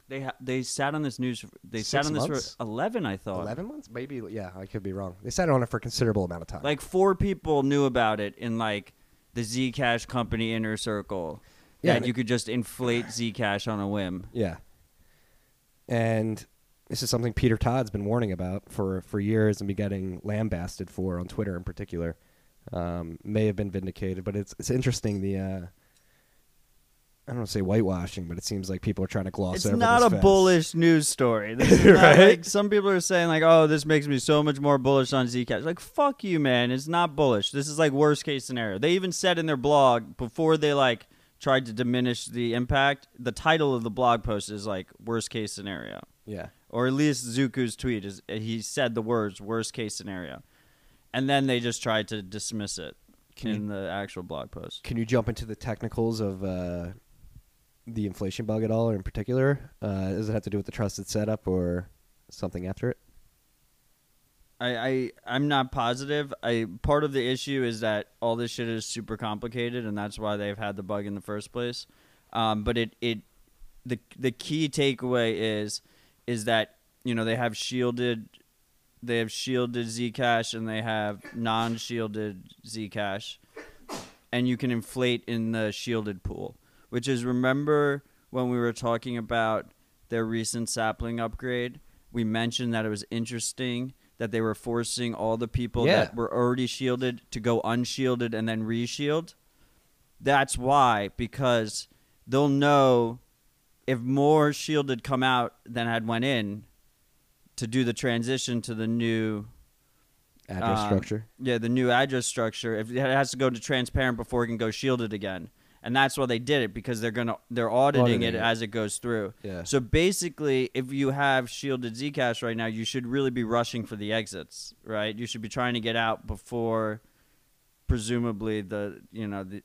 They ha they sat on this news. They Six sat on months? This for eleven. I thought eleven months. Maybe. Yeah. I could be wrong. They sat on it for a considerable amount of time. Like four people knew about it in like the Zcash company inner circle. Yeah, you could just inflate Zcash on a whim. Yeah. And this is something Peter Todd's been warning about for, for years and be getting lambasted for on Twitter in particular. Um, may have been vindicated, but it's, it's interesting the... Uh, I don't want to say whitewashing, but it seems like people are trying to gloss it's over this. It's not a fast. bullish news story. Right? Like, some people are saying, like, oh, this makes me so much more bullish on Zcash. Like, fuck you, man. It's not bullish. This is, like, worst-case scenario. They even said in their blog, before they, like... tried to diminish the impact. The title of the blog post is like worst case scenario. Yeah. Or at least Zuku's tweet is he said the words worst case scenario. And then they just tried to dismiss it can in you, the actual blog post. Can you jump into the technicals of uh, the inflation bug at all, or in particular? Uh, does it have to do with the trusted setup or something after it? I, I, I'm not positive. I part of the issue is that all this shit is super complicated, and that's why they've had the bug in the first place. Um, but it, it the the key takeaway is is that, you know, they have shielded they have shielded Zcash and they have non-shielded Zcash, and you can inflate in the shielded pool, which is, remember when we were talking about their recent Sapling upgrade, we mentioned that it was interesting that they were forcing all the people yeah. that were already shielded to go unshielded and then reshield. That's why, because they'll know if more shielded come out than had went in to do the transition to the new address um, structure. Yeah, the new address structure. If it has to go to transparent before it can go shielded again. And that's why they did it, because they're gonna they're auditing, auditing it, it as it goes through. Yeah. So basically, if you have shielded Zcash right now, you should really be rushing for the exits, right? You should be trying to get out before, presumably, the you know the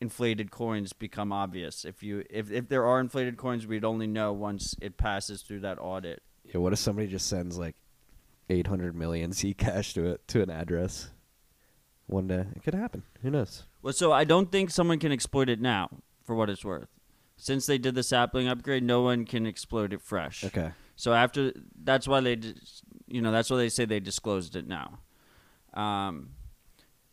inflated coins become obvious. If you if if there are inflated coins, we'd only know once it passes through that audit. Yeah. What if somebody just sends like eight hundred million Zcash to it to an address? One day it could happen. Who knows? Well, so I don't think someone can exploit it now, for what it's worth. Since they did the Sapling upgrade, no one can exploit it fresh. Okay. So after, that's why they, you know, that's why they say they disclosed it now. Um,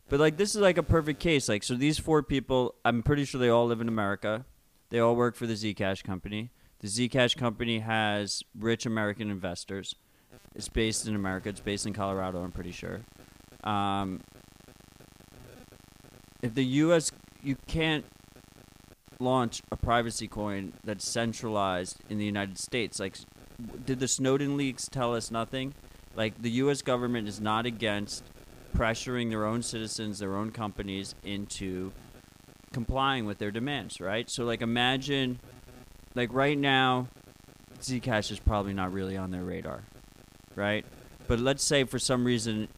but like this is like a perfect case. Like, so these four people, I'm pretty sure they all live in America. They all work for the Zcash company. The Zcash company has rich American investors. It's based in America. It's based in Colorado, I'm pretty sure. Um, If the U S, you can't launch a privacy coin that's centralized in the United States. Like, did the Snowden leaks tell us nothing? Like, the U S government is not against pressuring their own citizens, their own companies into complying with their demands, right? So, like, imagine, like, right now, Zcash is probably not really on their radar, right? But let's say for some reason,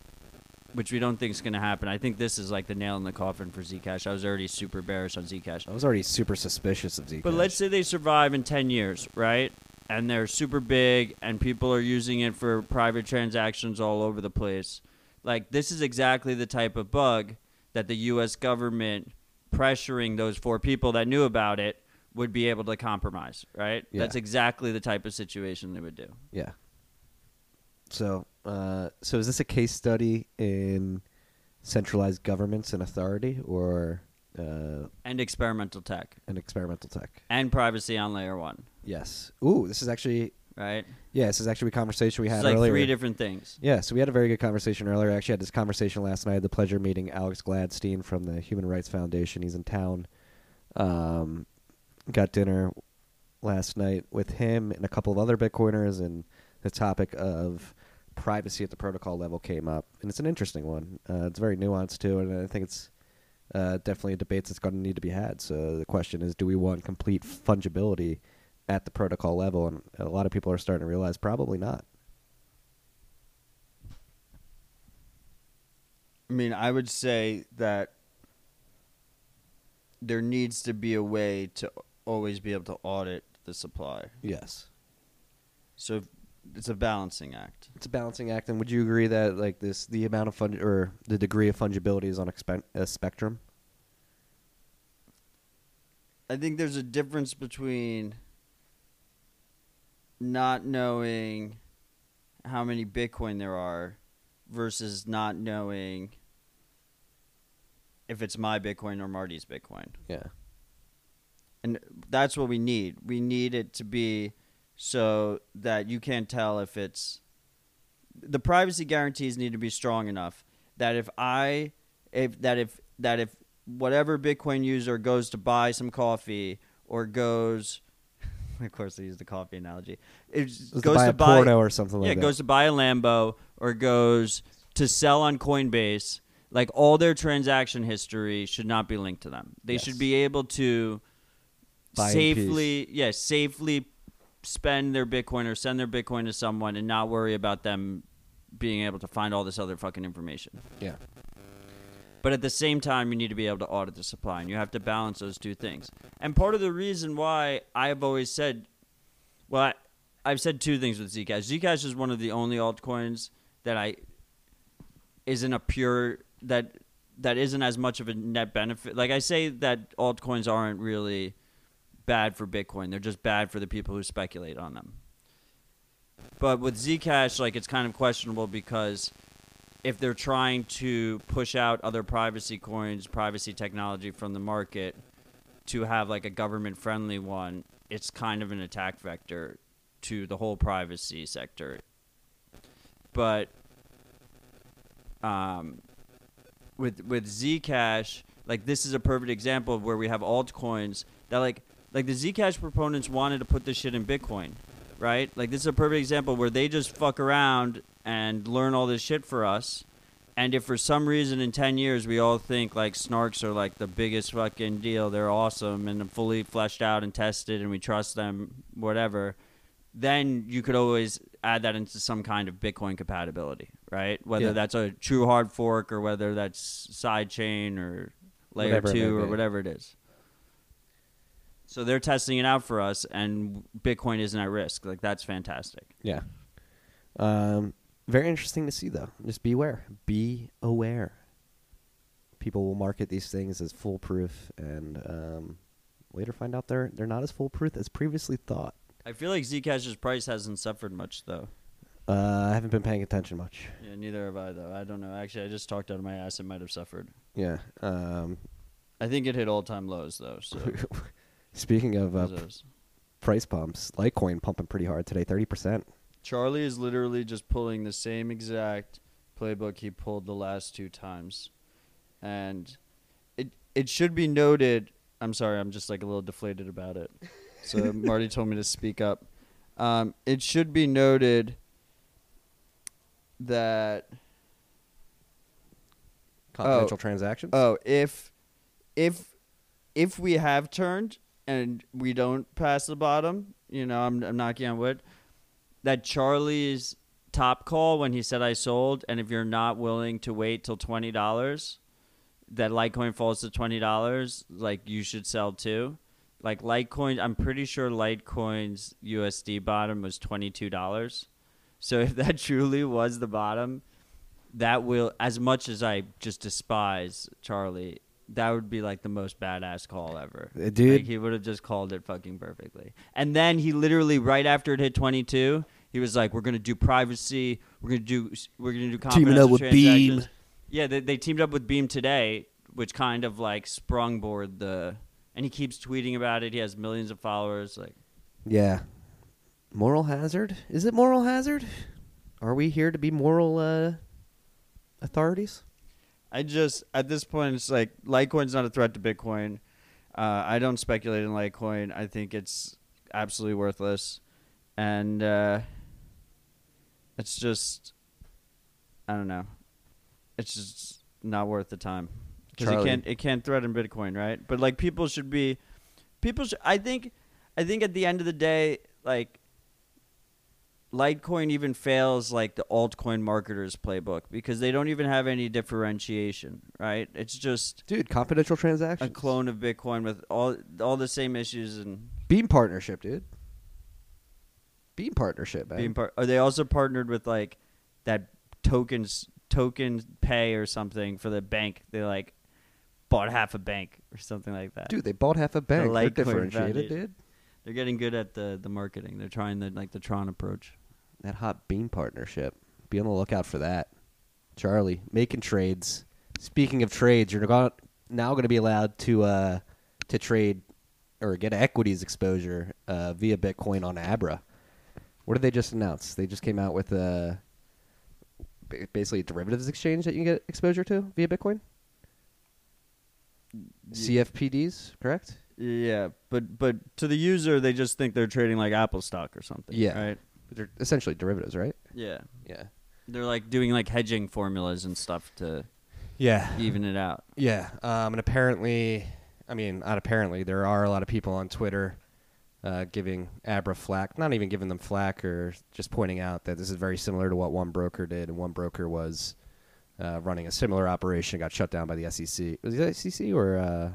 which we don't think is going to happen. I think this is like the nail in the coffin for Zcash. I was already super bearish on Zcash. I was already super suspicious of Zcash. But let's say they survive in ten years, right? And they're super big and people are using it for private transactions all over the place. Like, this is exactly the type of bug that the U S government pressuring those four people that knew about it would be able to compromise, right? Yeah. That's exactly the type of situation they would do. Yeah. So... Uh, so is this a case study in centralized governments and authority, or uh, and experimental tech and experimental tech and privacy on layer one? Yes. Ooh, this is actually right. Yeah, this is actually a conversation we had earlier. It's like three different things. Yeah, so we had a very good conversation earlier. I actually had this conversation last night. I had the pleasure of meeting Alex Gladstein from the Human Rights Foundation. He's in town. Um, got dinner last night with him and a couple of other Bitcoiners, and the topic of privacy at the protocol level came up, and it's an interesting one. Uh, it's very nuanced too, and I think it's uh, definitely a debate that's going to need to be had. So the question is, do we want complete fungibility at the protocol level? And a lot of people are starting to realize probably not. I mean, I would say that there needs to be a way to always be able to audit the supply. Yes. So if it's a balancing act. It's a balancing act, and would you agree that like this, the amount of fung or the degree of fungibility is on a spectrum? I think there's a difference between not knowing how many Bitcoin there are versus not knowing if it's my Bitcoin or Marty's Bitcoin. Yeah. And that's what we need. We need it to be so that you can't tell if it's – the privacy guarantees need to be strong enough that if I – if that if that if whatever Bitcoin user goes to buy some coffee or goes – of course, I use the coffee analogy. It goes to buy a porno or something like that. Yeah, goes to buy a Lambo or goes to sell on Coinbase. Like, all their transaction history should not be linked to them. They yes. should be able to safely – yeah, safely – spend their Bitcoin or send their Bitcoin to someone and not worry about them being able to find all this other fucking information. Yeah. But at the same time, you need to be able to audit the supply, and you have to balance those two things. And part of the reason why I've always said, well, I, I've said two things with Zcash. Zcash is one of the only altcoins that I isn't a pure, that that isn't as much of a net benefit. Like, I say that altcoins aren't really bad for Bitcoin. They're just bad for the people who speculate on them. But with Zcash, like, it's kind of questionable because if they're trying to push out other privacy coins, privacy technology from the market to have like a government-friendly one, it's kind of an attack vector to the whole privacy sector. But um, with with Zcash, like, this is a perfect example of where we have altcoins that like like the Zcash proponents wanted to put this shit in Bitcoin. Right? Like, this is a perfect example where they just fuck around and learn all this shit for us. And if for some reason in ten years we all think, like, snarks are, like, the biggest fucking deal, they're awesome and fully fleshed out and tested and we trust them, whatever, then you could always add that into some kind of Bitcoin compatibility, right? Whether yeah. that's a true hard fork or whether that's sidechain or layer whatever two or whatever it is. So they're testing it out for us, and Bitcoin isn't at risk. Like, that's fantastic. Yeah. Um, very interesting to see, though. Just be aware. Be aware. People will market these things as foolproof, and um, later find out they're they're not as foolproof as previously thought. I feel like Zcash's price hasn't suffered much, though. Uh, I haven't been paying attention much. Yeah, neither have I, though. I don't know. Actually, I just talked out of my ass. It might have suffered. Yeah. Um, I think it hit all-time lows, though. So. Speaking of uh, price pumps, Litecoin pumping pretty hard today, thirty percent. Charlie is literally just pulling the same exact playbook he pulled the last two times. And it it should be noted, I'm sorry, I'm just like a little deflated about it. So Marty told me to speak up. Um, it should be noted that... Confidential oh, transactions? Oh, if if if we have turned... and we don't pass the bottom, you know, I'm, I'm knocking on wood, that Charlie's top call when he said I sold, and if you're not willing to wait till twenty dollars, that Litecoin falls to twenty dollars, like, you should sell too. Like, Litecoin, I'm pretty sure Litecoin's U S D bottom was twenty-two dollars. So if that truly was the bottom, that will, as much as I just despise Charlie, that would be, like, the most badass call ever. Dude. Like, he would have just called it fucking perfectly. And then he literally, right after it hit twenty-two, he was like, we're going to do privacy. We're going to do we're gonna do confidential teaming up with Beam. Yeah, they, they teamed up with Beam today, which kind of, like, sprungboard the... And he keeps tweeting about it. He has millions of followers. Like, yeah. Moral hazard? Is it moral hazard? Are we here to be moral uh, authorities? I just, at this point, it's like, Litecoin's not a threat to Bitcoin. Uh, I don't speculate in Litecoin. I think it's absolutely worthless. And uh, it's just, I don't know. It's just not worth the time. Because it can't, it can't threaten Bitcoin, right? But, like, people should be, people should, I think, I think at the end of the day, like, Litecoin even fails, like, the altcoin marketers playbook because they don't even have any differentiation, right? It's just dude confidential transactions, a clone of Bitcoin with all all the same issues and Beam partnership, dude. Beam partnership, man. Beam par- oh, they also partnered with like that tokens token pay or something for the bank. They like bought half a bank or something like that. Dude, they bought half a bank. The They're differentiated, valued. dude. They're getting good at the the marketing. They're trying the like the Tron approach. That hot Beam partnership. Be on the lookout for that. Charlie, making trades. Speaking of trades, you're now going to be allowed to uh, to trade or get equities exposure uh, via Bitcoin on Abra. What did they just announce? They just came out with a, basically a derivatives exchange that you can get exposure to via Bitcoin? Yeah. C F P Ds, correct? Yeah, but, but to the user, they just think they're trading like Apple stock or something, yeah. right? They're essentially derivatives, right? Yeah. Yeah. They're like doing like hedging formulas and stuff to yeah. even it out. Yeah. Um, and apparently, I mean, not apparently, there are a lot of people on Twitter uh, giving Abra flack, not even giving them flack or just pointing out that this is very similar to what one broker did. And one broker was uh, running a similar operation, got shut down by the S E C. Was it the S E C or? Uh,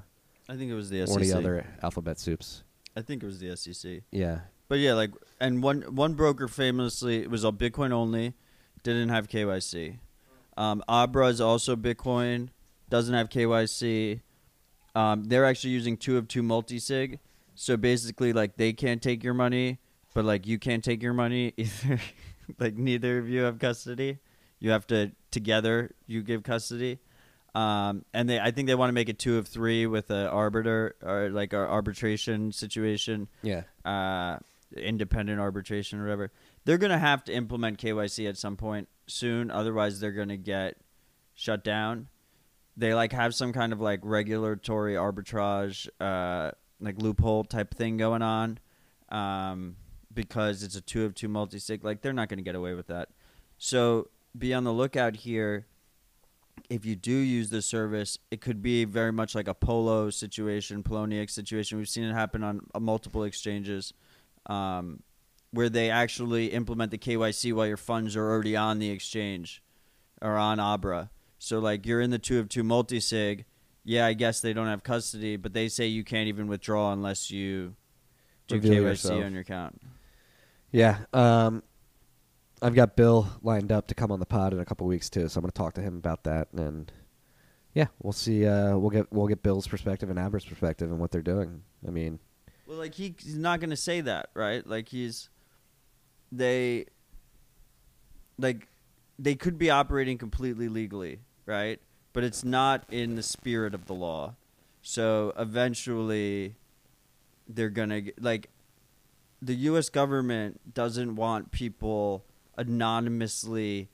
I think it was the S E C. One of the other alphabet soups. I think it was the S E C. Yeah. But yeah, like, and one one broker famously, it was all Bitcoin only, didn't have K Y C. Um, Abra is also Bitcoin, doesn't have K Y C. Um, they're actually using two of two multi-sig. So basically, like, they can't take your money, But like, you can't take your money either. Like, neither of you have custody. You have to together. You give custody, um, and they. I think they want to make it two of three with an arbiter or like an arbitration situation. Yeah. Uh, independent arbitration or whatever. They're gonna have to implement K Y C at some point soon. Otherwise, they're gonna get shut down. They like have some kind of like regulatory arbitrage, uh, like loophole type thing going on. Um. Because it's a two of two multi-sig, like they're not going to get away with that. So be on the lookout here. If you do use the service, it could be very much like a Polo situation, Poloniex situation. We've seen it happen on uh, multiple exchanges um, where they actually implement the K Y C while your funds are already on the exchange or on Abra. So like you're in the two of two multi-sig. Yeah, I guess they don't have custody, but they say you can't even withdraw unless you do K Y C yourself. On your account. Yeah, um, I've got Bill lined up to come on the pod in a couple weeks too, so I'm going to talk to him about that, and yeah, we'll see. Uh, we'll get we'll get Bill's perspective and Abra's perspective and what they're doing. I mean, well, like he, he's not going to say that, right? Like he's they like they could be operating completely legally, right? But it's not in the spirit of the law, so eventually they're going to like. The U S government doesn't want people anonymously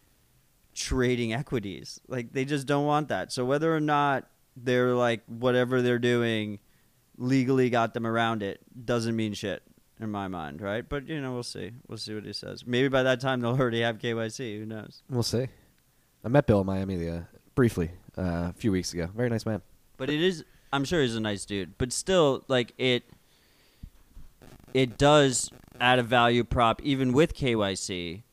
trading equities. Like, they just don't want that. So whether or not they're, like, whatever they're doing legally got them around it doesn't mean shit in my mind, right? But, you know, we'll see. We'll see what he says. Maybe by that time they'll already have K Y C. Who knows? We'll see. I met Bill in Miami the, uh, briefly uh, a few weeks ago. Very nice man. But it is – I'm sure he's a nice dude. But still, like, it – it does add a value prop, even with K Y C,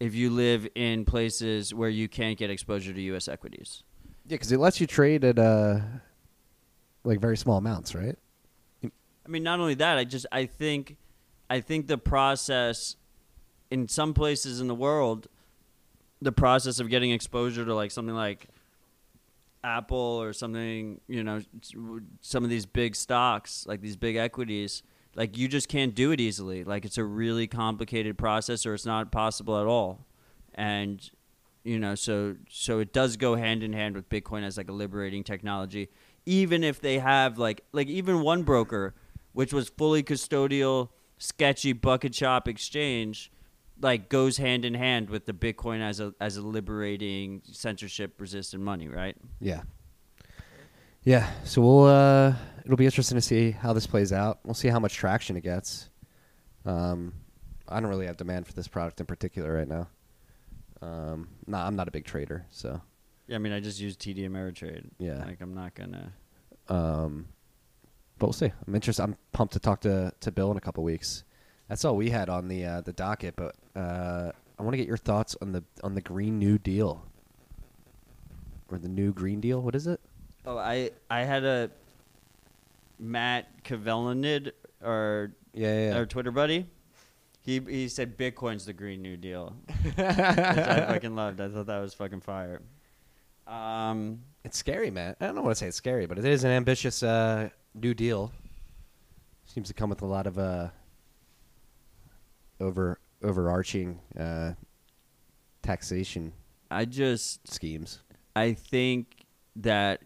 if you live in places where you can't get exposure to U S equities. Yeah, because it lets you trade at uh, like very small amounts, right? I mean, not only that, I just I think I think the process in some places in the world, the process of getting exposure to like something like Apple or something, you know, some of these big stocks, like these big equities. Like, you just can't do it easily. Like, it's a really complicated process or it's not possible at all. And, you know, so so it does go hand in hand with Bitcoin as, like, a liberating technology. Even if they have, like, like even one broker, which was fully custodial, sketchy bucket shop exchange, like, goes hand in hand with the Bitcoin as a, as a liberating, censorship-resistant money, right? Yeah. Yeah, so we'll uh, it'll be interesting to see how this plays out. We'll see how much traction it gets. Um, I don't really have demand for this product in particular right now. Um, nah, I'm not a big trader, so. Yeah, I mean, I just use T D Ameritrade. Yeah, like I'm not gonna. Um, but we'll see. I'm interested. I'm pumped to talk to to Bill in a couple weeks. That's all we had on the uh, the docket, but uh, I want to get your thoughts on the on the Green New Deal or the New Green Deal. What is it? Oh, I, I had a Matt Kavelinid, our, yeah, yeah. our Twitter buddy. He he said Bitcoin's the Green New Deal, which I fucking loved. I thought that was fucking fire. Um, it's scary, man. I don't want to say it's scary, but it is an ambitious uh, New Deal. Seems to come with a lot of uh, over overarching uh, taxation I just schemes. I think that...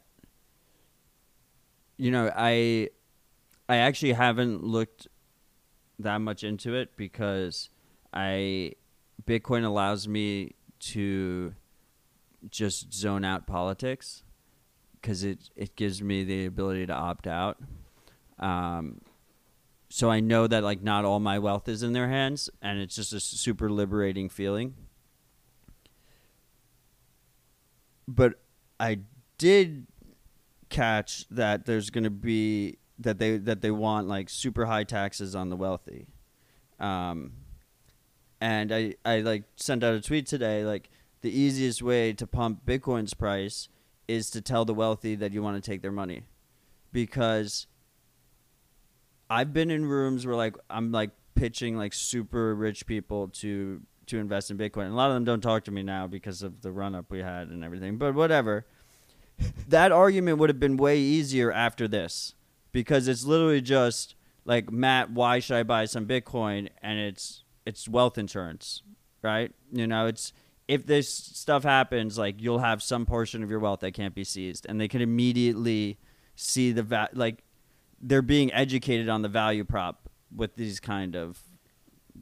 You know, I I actually haven't looked that much into it because I Bitcoin allows me to just zone out politics because it, it gives me the ability to opt out. Um, so I know that, like, not all my wealth is in their hands, and it's just a super liberating feeling. But I did... catch that there's going to be that they that they want like super high taxes on the wealthy, um, and I I like sent out a tweet today like the easiest way to pump Bitcoin's price is to tell the wealthy that you want to take their money, because I've been in rooms where like I'm like pitching like super rich people to to invest in Bitcoin, and a lot of them don't talk to me now because of the run up we had and everything, but whatever. That argument would have been way easier after this because it's literally just like, Matt, why should I buy some Bitcoin? And it's it's wealth insurance, right? You know, it's, if this stuff happens, like, you'll have some portion of your wealth that can't be seized, and they can immediately see the va- like they're being educated on the value prop with these kind of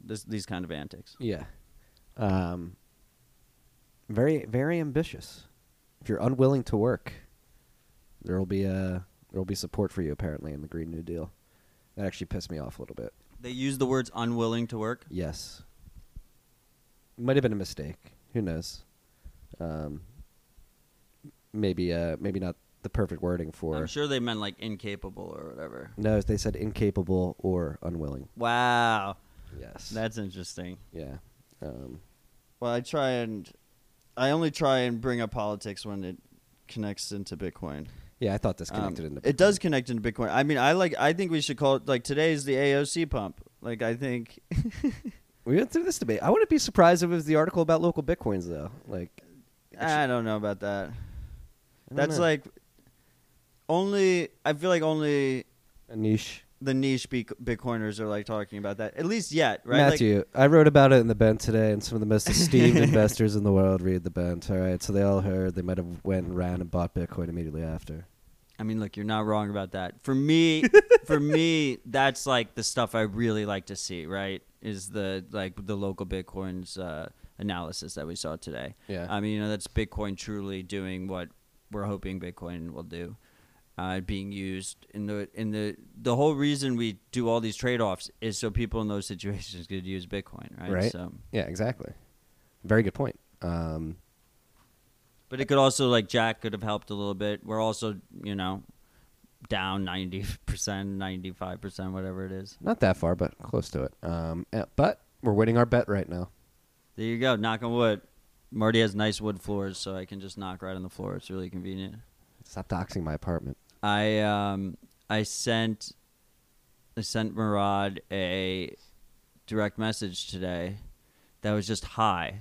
this, these kind of antics. Yeah. Um, very, very ambitious. If you're unwilling to work, there will be a there will be support for you, apparently, in the Green New Deal. That actually pissed me off a little bit. They use the words "unwilling to work." Yes, might have been a mistake. Who knows? Um, maybe, uh, maybe not the perfect wording for. I'm sure they meant like incapable or whatever. No, they said incapable or unwilling. Wow. Yes, that's interesting. Yeah. Um, well, I try and I only try and bring up politics when it connects into Bitcoin. Yeah, I thought this connected um, into Bitcoin. It does connect into Bitcoin. I mean, I like. I think we should call it, like, today's the A O C pump. Like, I think we went through this debate. I wouldn't be surprised if it was the article about local Bitcoins, though. Like, I don't know about that. That's know. like only. I feel like only a niche. The niche Bitcoiners are, like, talking about that, at least yet, right? Matthew, like, I wrote about it in The Bent today, and some of the most esteemed investors in the world read The Bent, all right? So they all heard. They might have went and ran and bought Bitcoin immediately after. I mean, look, you're not wrong about that. For me, for me, that's, like, the stuff I really like to see, right, is the, like, the local Bitcoin's uh, analysis that we saw today. Yeah. I mean, you know, that's Bitcoin truly doing what we're hoping Bitcoin will do. Uh, being used in the in the the whole reason we do all these trade-offs is so people in those situations could use Bitcoin, right? Right. So, yeah, exactly. Very good point. Um, but it could also, like, Jack could have helped a little bit. We're also, you know, down ninety percent, ninety-five percent, whatever it is. Not that far, but close to it. Um, but we're winning our bet right now. There you go. Knock on wood. Marty has nice wood floors, so I can just knock right on the floor. It's really convenient. Stop doxing my apartment. I um I sent I sent Murad a direct message today that was just hi,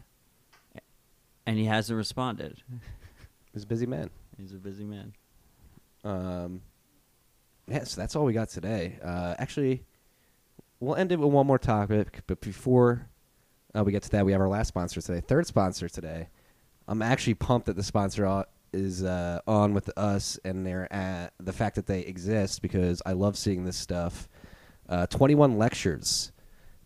and he hasn't responded. He's a busy man. He's a busy man. Um, yeah, so that's all we got today. Uh, actually, we'll end it with one more topic, but before uh, we get to that, we have our last sponsor today, third sponsor today. I'm actually pumped that the sponsor ought- is uh, on with us, and they're at the fact that they exist, because I love seeing this stuff. Uh, twenty-one Lectures.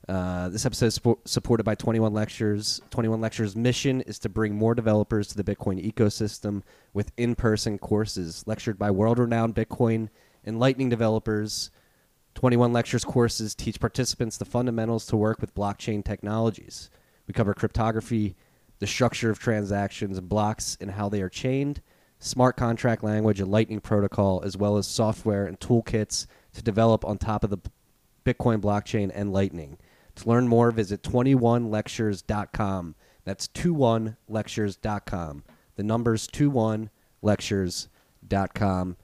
Uh, this episode is spo- supported by twenty-one Lectures. twenty-one Lectures' mission is to bring more developers to the Bitcoin ecosystem with in-person courses lectured by world-renowned Bitcoin and Lightning developers. twenty-one Lectures courses teach participants the fundamentals to work with blockchain technologies. We cover cryptography, the structure of transactions and blocks and how they are chained, smart contract language and Lightning protocol, as well as software and toolkits to develop on top of the Bitcoin blockchain and Lightning. To learn more, visit twenty-one lectures dot com. That's twenty-one lectures dot com. The number's twenty-one lectures dot com.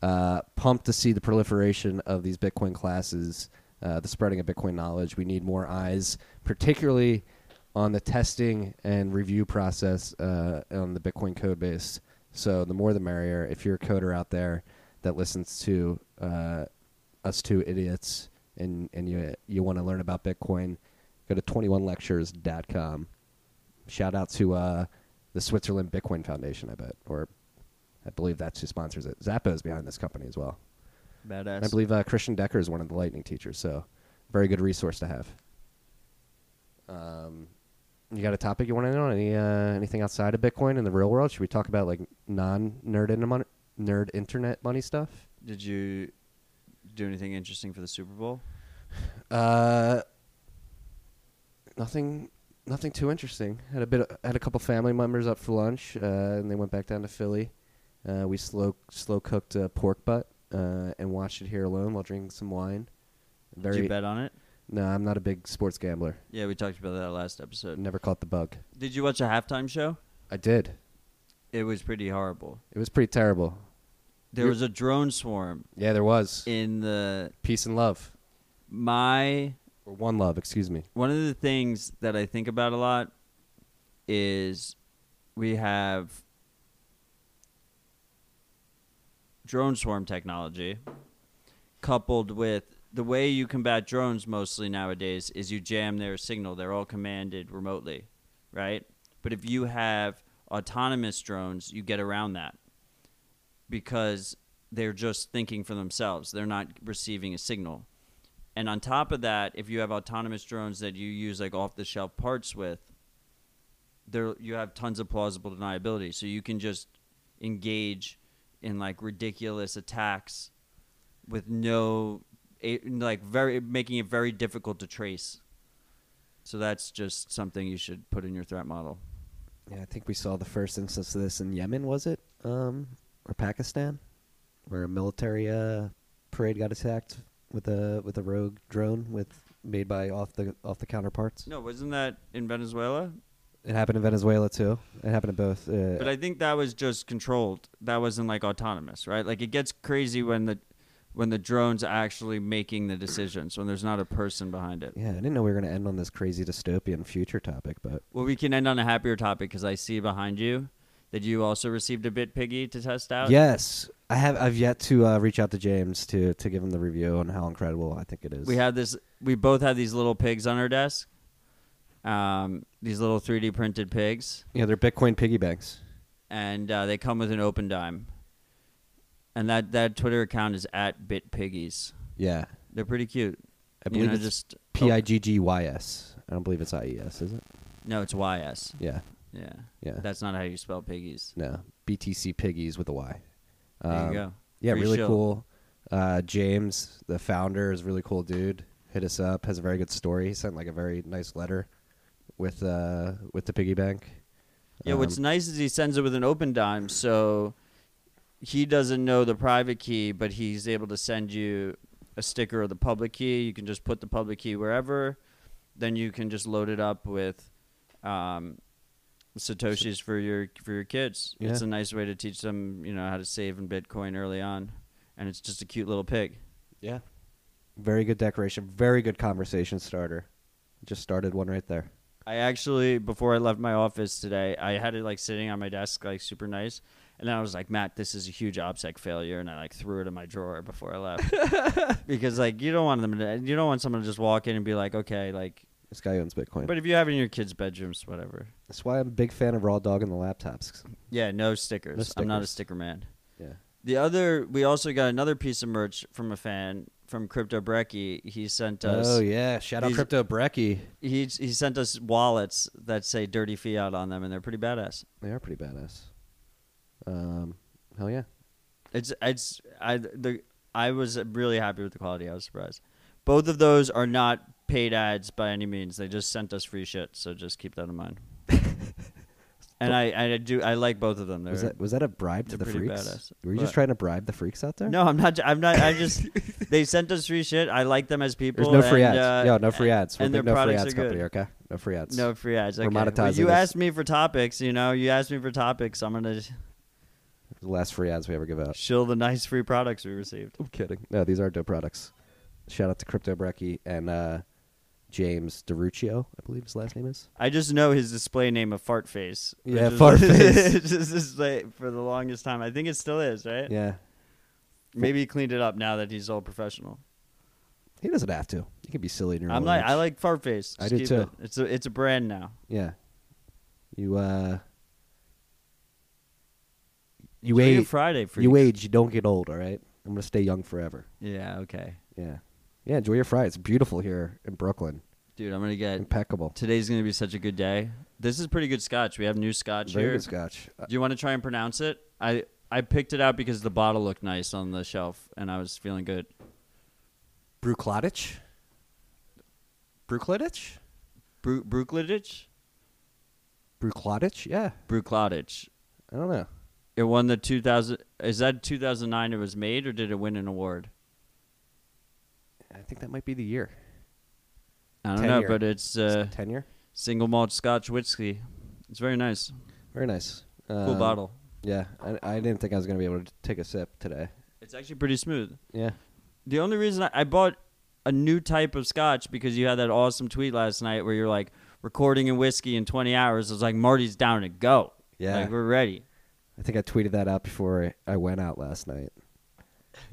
Uh, pumped to see the proliferation of these Bitcoin classes, uh, the spreading of Bitcoin knowledge. We need more eyes, particularly on the testing and review process uh, on the Bitcoin code base. So the more the merrier. If you're a coder out there that listens to uh, us two idiots and, and you you want to learn about Bitcoin, go to twenty-one lectures dot com. Shout out to uh, the Switzerland Bitcoin Foundation, I bet. Or I believe that's who sponsors it. Zappo's behind this company as well. Badass. And I believe uh, Christian Decker is one of the Lightning teachers, so very good resource to have. Um... You got a topic you want to know? Any uh, anything outside of Bitcoin in the real world? Should we talk about, like, non-nerd inter- nerd internet money stuff? Did you do anything interesting for the Super Bowl? Uh, nothing, nothing too interesting. Had a bit, of, had a couple family members up for lunch, uh, and they went back down to Philly. Uh, we slow, slow cooked uh, pork butt uh, and watched it here alone while drinking some wine. Very. Did you bet on it? No, I'm not a big sports gambler. Yeah, we talked about that last episode. Never caught the bug. Did you watch a halftime show? I did. It was pretty horrible. It was pretty terrible. There You're was a drone swarm. Yeah, there was. In the... Peace and love. My... Or one love, excuse me. One of the things that I think about a lot is we have drone swarm technology coupled with the way you combat drones mostly nowadays is you jam their signal. They're all commanded remotely, right? But if you have autonomous drones, you get around that because they're just thinking for themselves. They're not receiving a signal. And on top of that, if you have autonomous drones that you use like off-the-shelf parts with, there you have tons of plausible deniability. So you can just engage in like ridiculous attacks with no, like very making it very difficult to trace. So that's just something you should put in your threat model. Yeah, I think we saw the first instance of this in Yemen, was it? Um, or Pakistan, where a military uh, parade got attacked with a with a rogue drone with made by off the off the counter parts. No, wasn't that in Venezuela? It happened in Venezuela too. It happened in both. Uh, but I think that was just controlled. That wasn't like autonomous, right? Like it gets crazy when the when the drone's actually making the decisions, when there's not a person behind it. Yeah, I didn't know we were going to end on this crazy dystopian future topic, but... Well, we can end on a happier topic because I see behind you that you also received a BitPiggy to test out. Yes. I have, I've yet to uh, reach out to James to, to give him the review on how incredible I think it is. We have this. We both have these little pigs on our desk, um, these little three D printed pigs. Yeah, they're Bitcoin piggy banks. And uh, they come with an open dime. And that, that Twitter account is at BitPiggies. Yeah. They're pretty cute. I believe you know, it's just P I G G Y S. I don't believe it's I E S, is it? No, it's Y S. Yeah. Yeah. Yeah. That's not how you spell piggies. No. B T C Piggies with a Y. Um, there you go. Yeah, pretty really chill. Cool. Uh, James, the founder, is a really cool dude. Hit us up. Has a very good story. He sent like a very nice letter with, uh, with the piggy bank. Yeah, um, what's nice is he sends it with an open dime, so... He doesn't know the private key, but he's able to send you a sticker of the public key. You can just put the public key wherever. Then you can just load it up with um, Satoshis for your for your kids. Yeah. It's a nice way to teach them, you know, how to save in Bitcoin early on. And it's just a cute little pig. Yeah. Very good decoration. Very good conversation starter. Just started one right there. I actually, before I left my office today, I had it like sitting on my desk, like super nice. And then I was like, Matt, this is a huge OPSEC failure, and I like threw it in my drawer before I left because like you don't want them to, you don't want someone to just walk in and be like, okay, like this guy owns Bitcoin. But if you have it in your kids' bedrooms, whatever. That's why I'm a big fan of raw dog and the laptops. Yeah, no stickers. No stickers. I'm not a sticker man. Yeah. The other, we also got another piece of merch from a fan from Crypto Brecky. He sent us. Oh yeah, shout out Crypto Brecky. He he sent us wallets that say "Dirty Fiat" on them, and they're pretty badass. They are pretty badass. Um, hell yeah. It's, it's, I, the, I was really happy with the quality. I was surprised. Both of those are not paid ads by any means. They just sent us free shit. So just keep that in mind. And I, I do, I like both of them. They're, was that, was that a bribe to the freaks? Badass. Were you what? Just trying to bribe the freaks out there? No, I'm not. I'm not. I just, they sent us free shit. I like them as people. There's no free and, ads. Uh, no, no free ads. We're and their no products free ads are company, good. Okay. No free ads. No free ads. Okay. We're monetizing well, you this. Asked me for topics, you know, you asked me for topics. I'm going to... The last free ads we ever give out. Shill the nice free products we received. I'm kidding. No, these are dope products. Shout out to Crypto Brecky and uh, James DeRuccio, I believe his last name is. I just know his display name of Fart Face. Yeah, Fart Face. Just display for the longest time. I think it still is, right? Yeah. Maybe he cleaned it up now that he's all professional. He doesn't have to. He can be silly in your I'm own like, I like Fart Face. Just I do too. It. It's a, it's a brand now. Yeah. You, uh... You age, Friday for you age, you don't get old, all right? I'm going to stay young forever. Yeah, okay. Yeah. Yeah, enjoy your Friday. It's beautiful here in Brooklyn. Dude, I'm going to get... Impeccable. Today's going to be such a good day. This is pretty good scotch. We have new scotch Very here. Very good scotch. Do you want to try and pronounce it? I, I picked it out because the bottle looked nice on the shelf, and I was feeling good. Bruichladdich? Bruichladdich? Bru Bruichladdich? Bruichladdich, yeah. Bruichladdich. I don't know. It won the two thousand... Is that two thousand nine it was made, or did it win an award? I think that might be the year. I don't Tenure. know, but it's... Uh, Tenure? Single malt scotch whiskey. It's very nice. Very nice. Cool um, bottle. Yeah. I, I didn't think I was going to be able to take a sip today. It's actually pretty smooth. Yeah. The only reason I, I bought a new type of scotch because you had that awesome tweet last night where you're like, recording in whiskey in twenty hours. I was like, Marty's down to go. Yeah. Like, we're ready. I think I tweeted that out before I went out last night.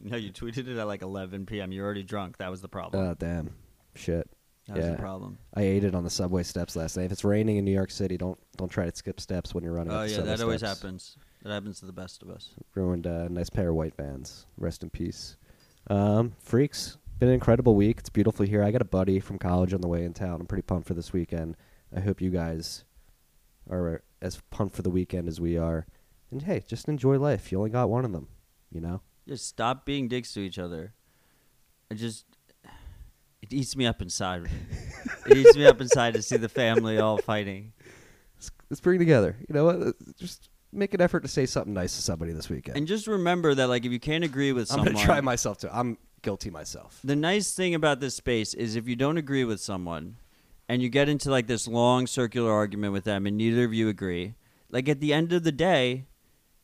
No, you tweeted it at like eleven p m You're already drunk. That was the problem. Oh, damn. Shit. That yeah. was the problem. I ate it on the subway steps last night. If it's raining in New York City, don't don't try to skip steps when you're running. Oh, yeah, that steps. always happens. That happens to the best of us. Ruined a uh, nice pair of white Vans. Rest in peace. Um, freaks, been an incredible week. It's beautiful here. I got a buddy from college on the way in town. I'm pretty pumped for this weekend. I hope you guys are as pumped for the weekend as we are. And, hey, just enjoy life. You only got one of them, you know? Just stop being dicks to each other. I just... It eats me up inside. It eats me up inside to see the family all fighting. Let's, let's bring it together. You know what? Just make an effort to say something nice to somebody this weekend. And just remember that, like, if you can't agree with someone... I'm going to try myself, too. I'm guilty myself. The nice thing about this space is if you don't agree with someone and you get into, like, this long circular argument with them and neither of you agree, like, at the end of the day...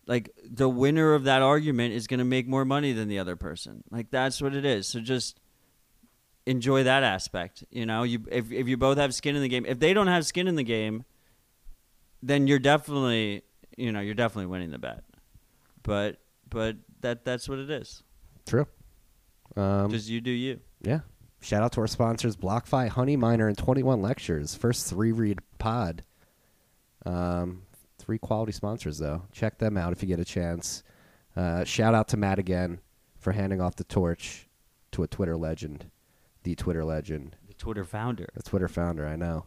Like, the winner of that argument is going to make more money than the other person. Like, that's what it is. So just enjoy that aspect. You know, you if if you both have skin in the game. If they don't have skin in the game, then you're definitely, you know, you're definitely winning the bet. But but that that's what it is. True. Um, just you do you. Yeah. Shout out to our sponsors, BlockFi, Honey Miner, and twenty-one Lectures. First three-read pod. Um... Three quality sponsors, though. Check them out if you get a chance. Uh, shout out to Matt again for handing off the torch to a Twitter legend. The Twitter legend. The Twitter founder. The Twitter founder, I know.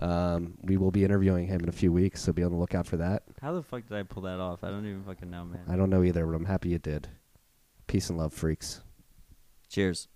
Um, we will be interviewing him in a few weeks, so be on the lookout for that. How the fuck did I pull that off? I don't even fucking know, man. I don't know either, but I'm happy you did. Peace and love, freaks. Cheers.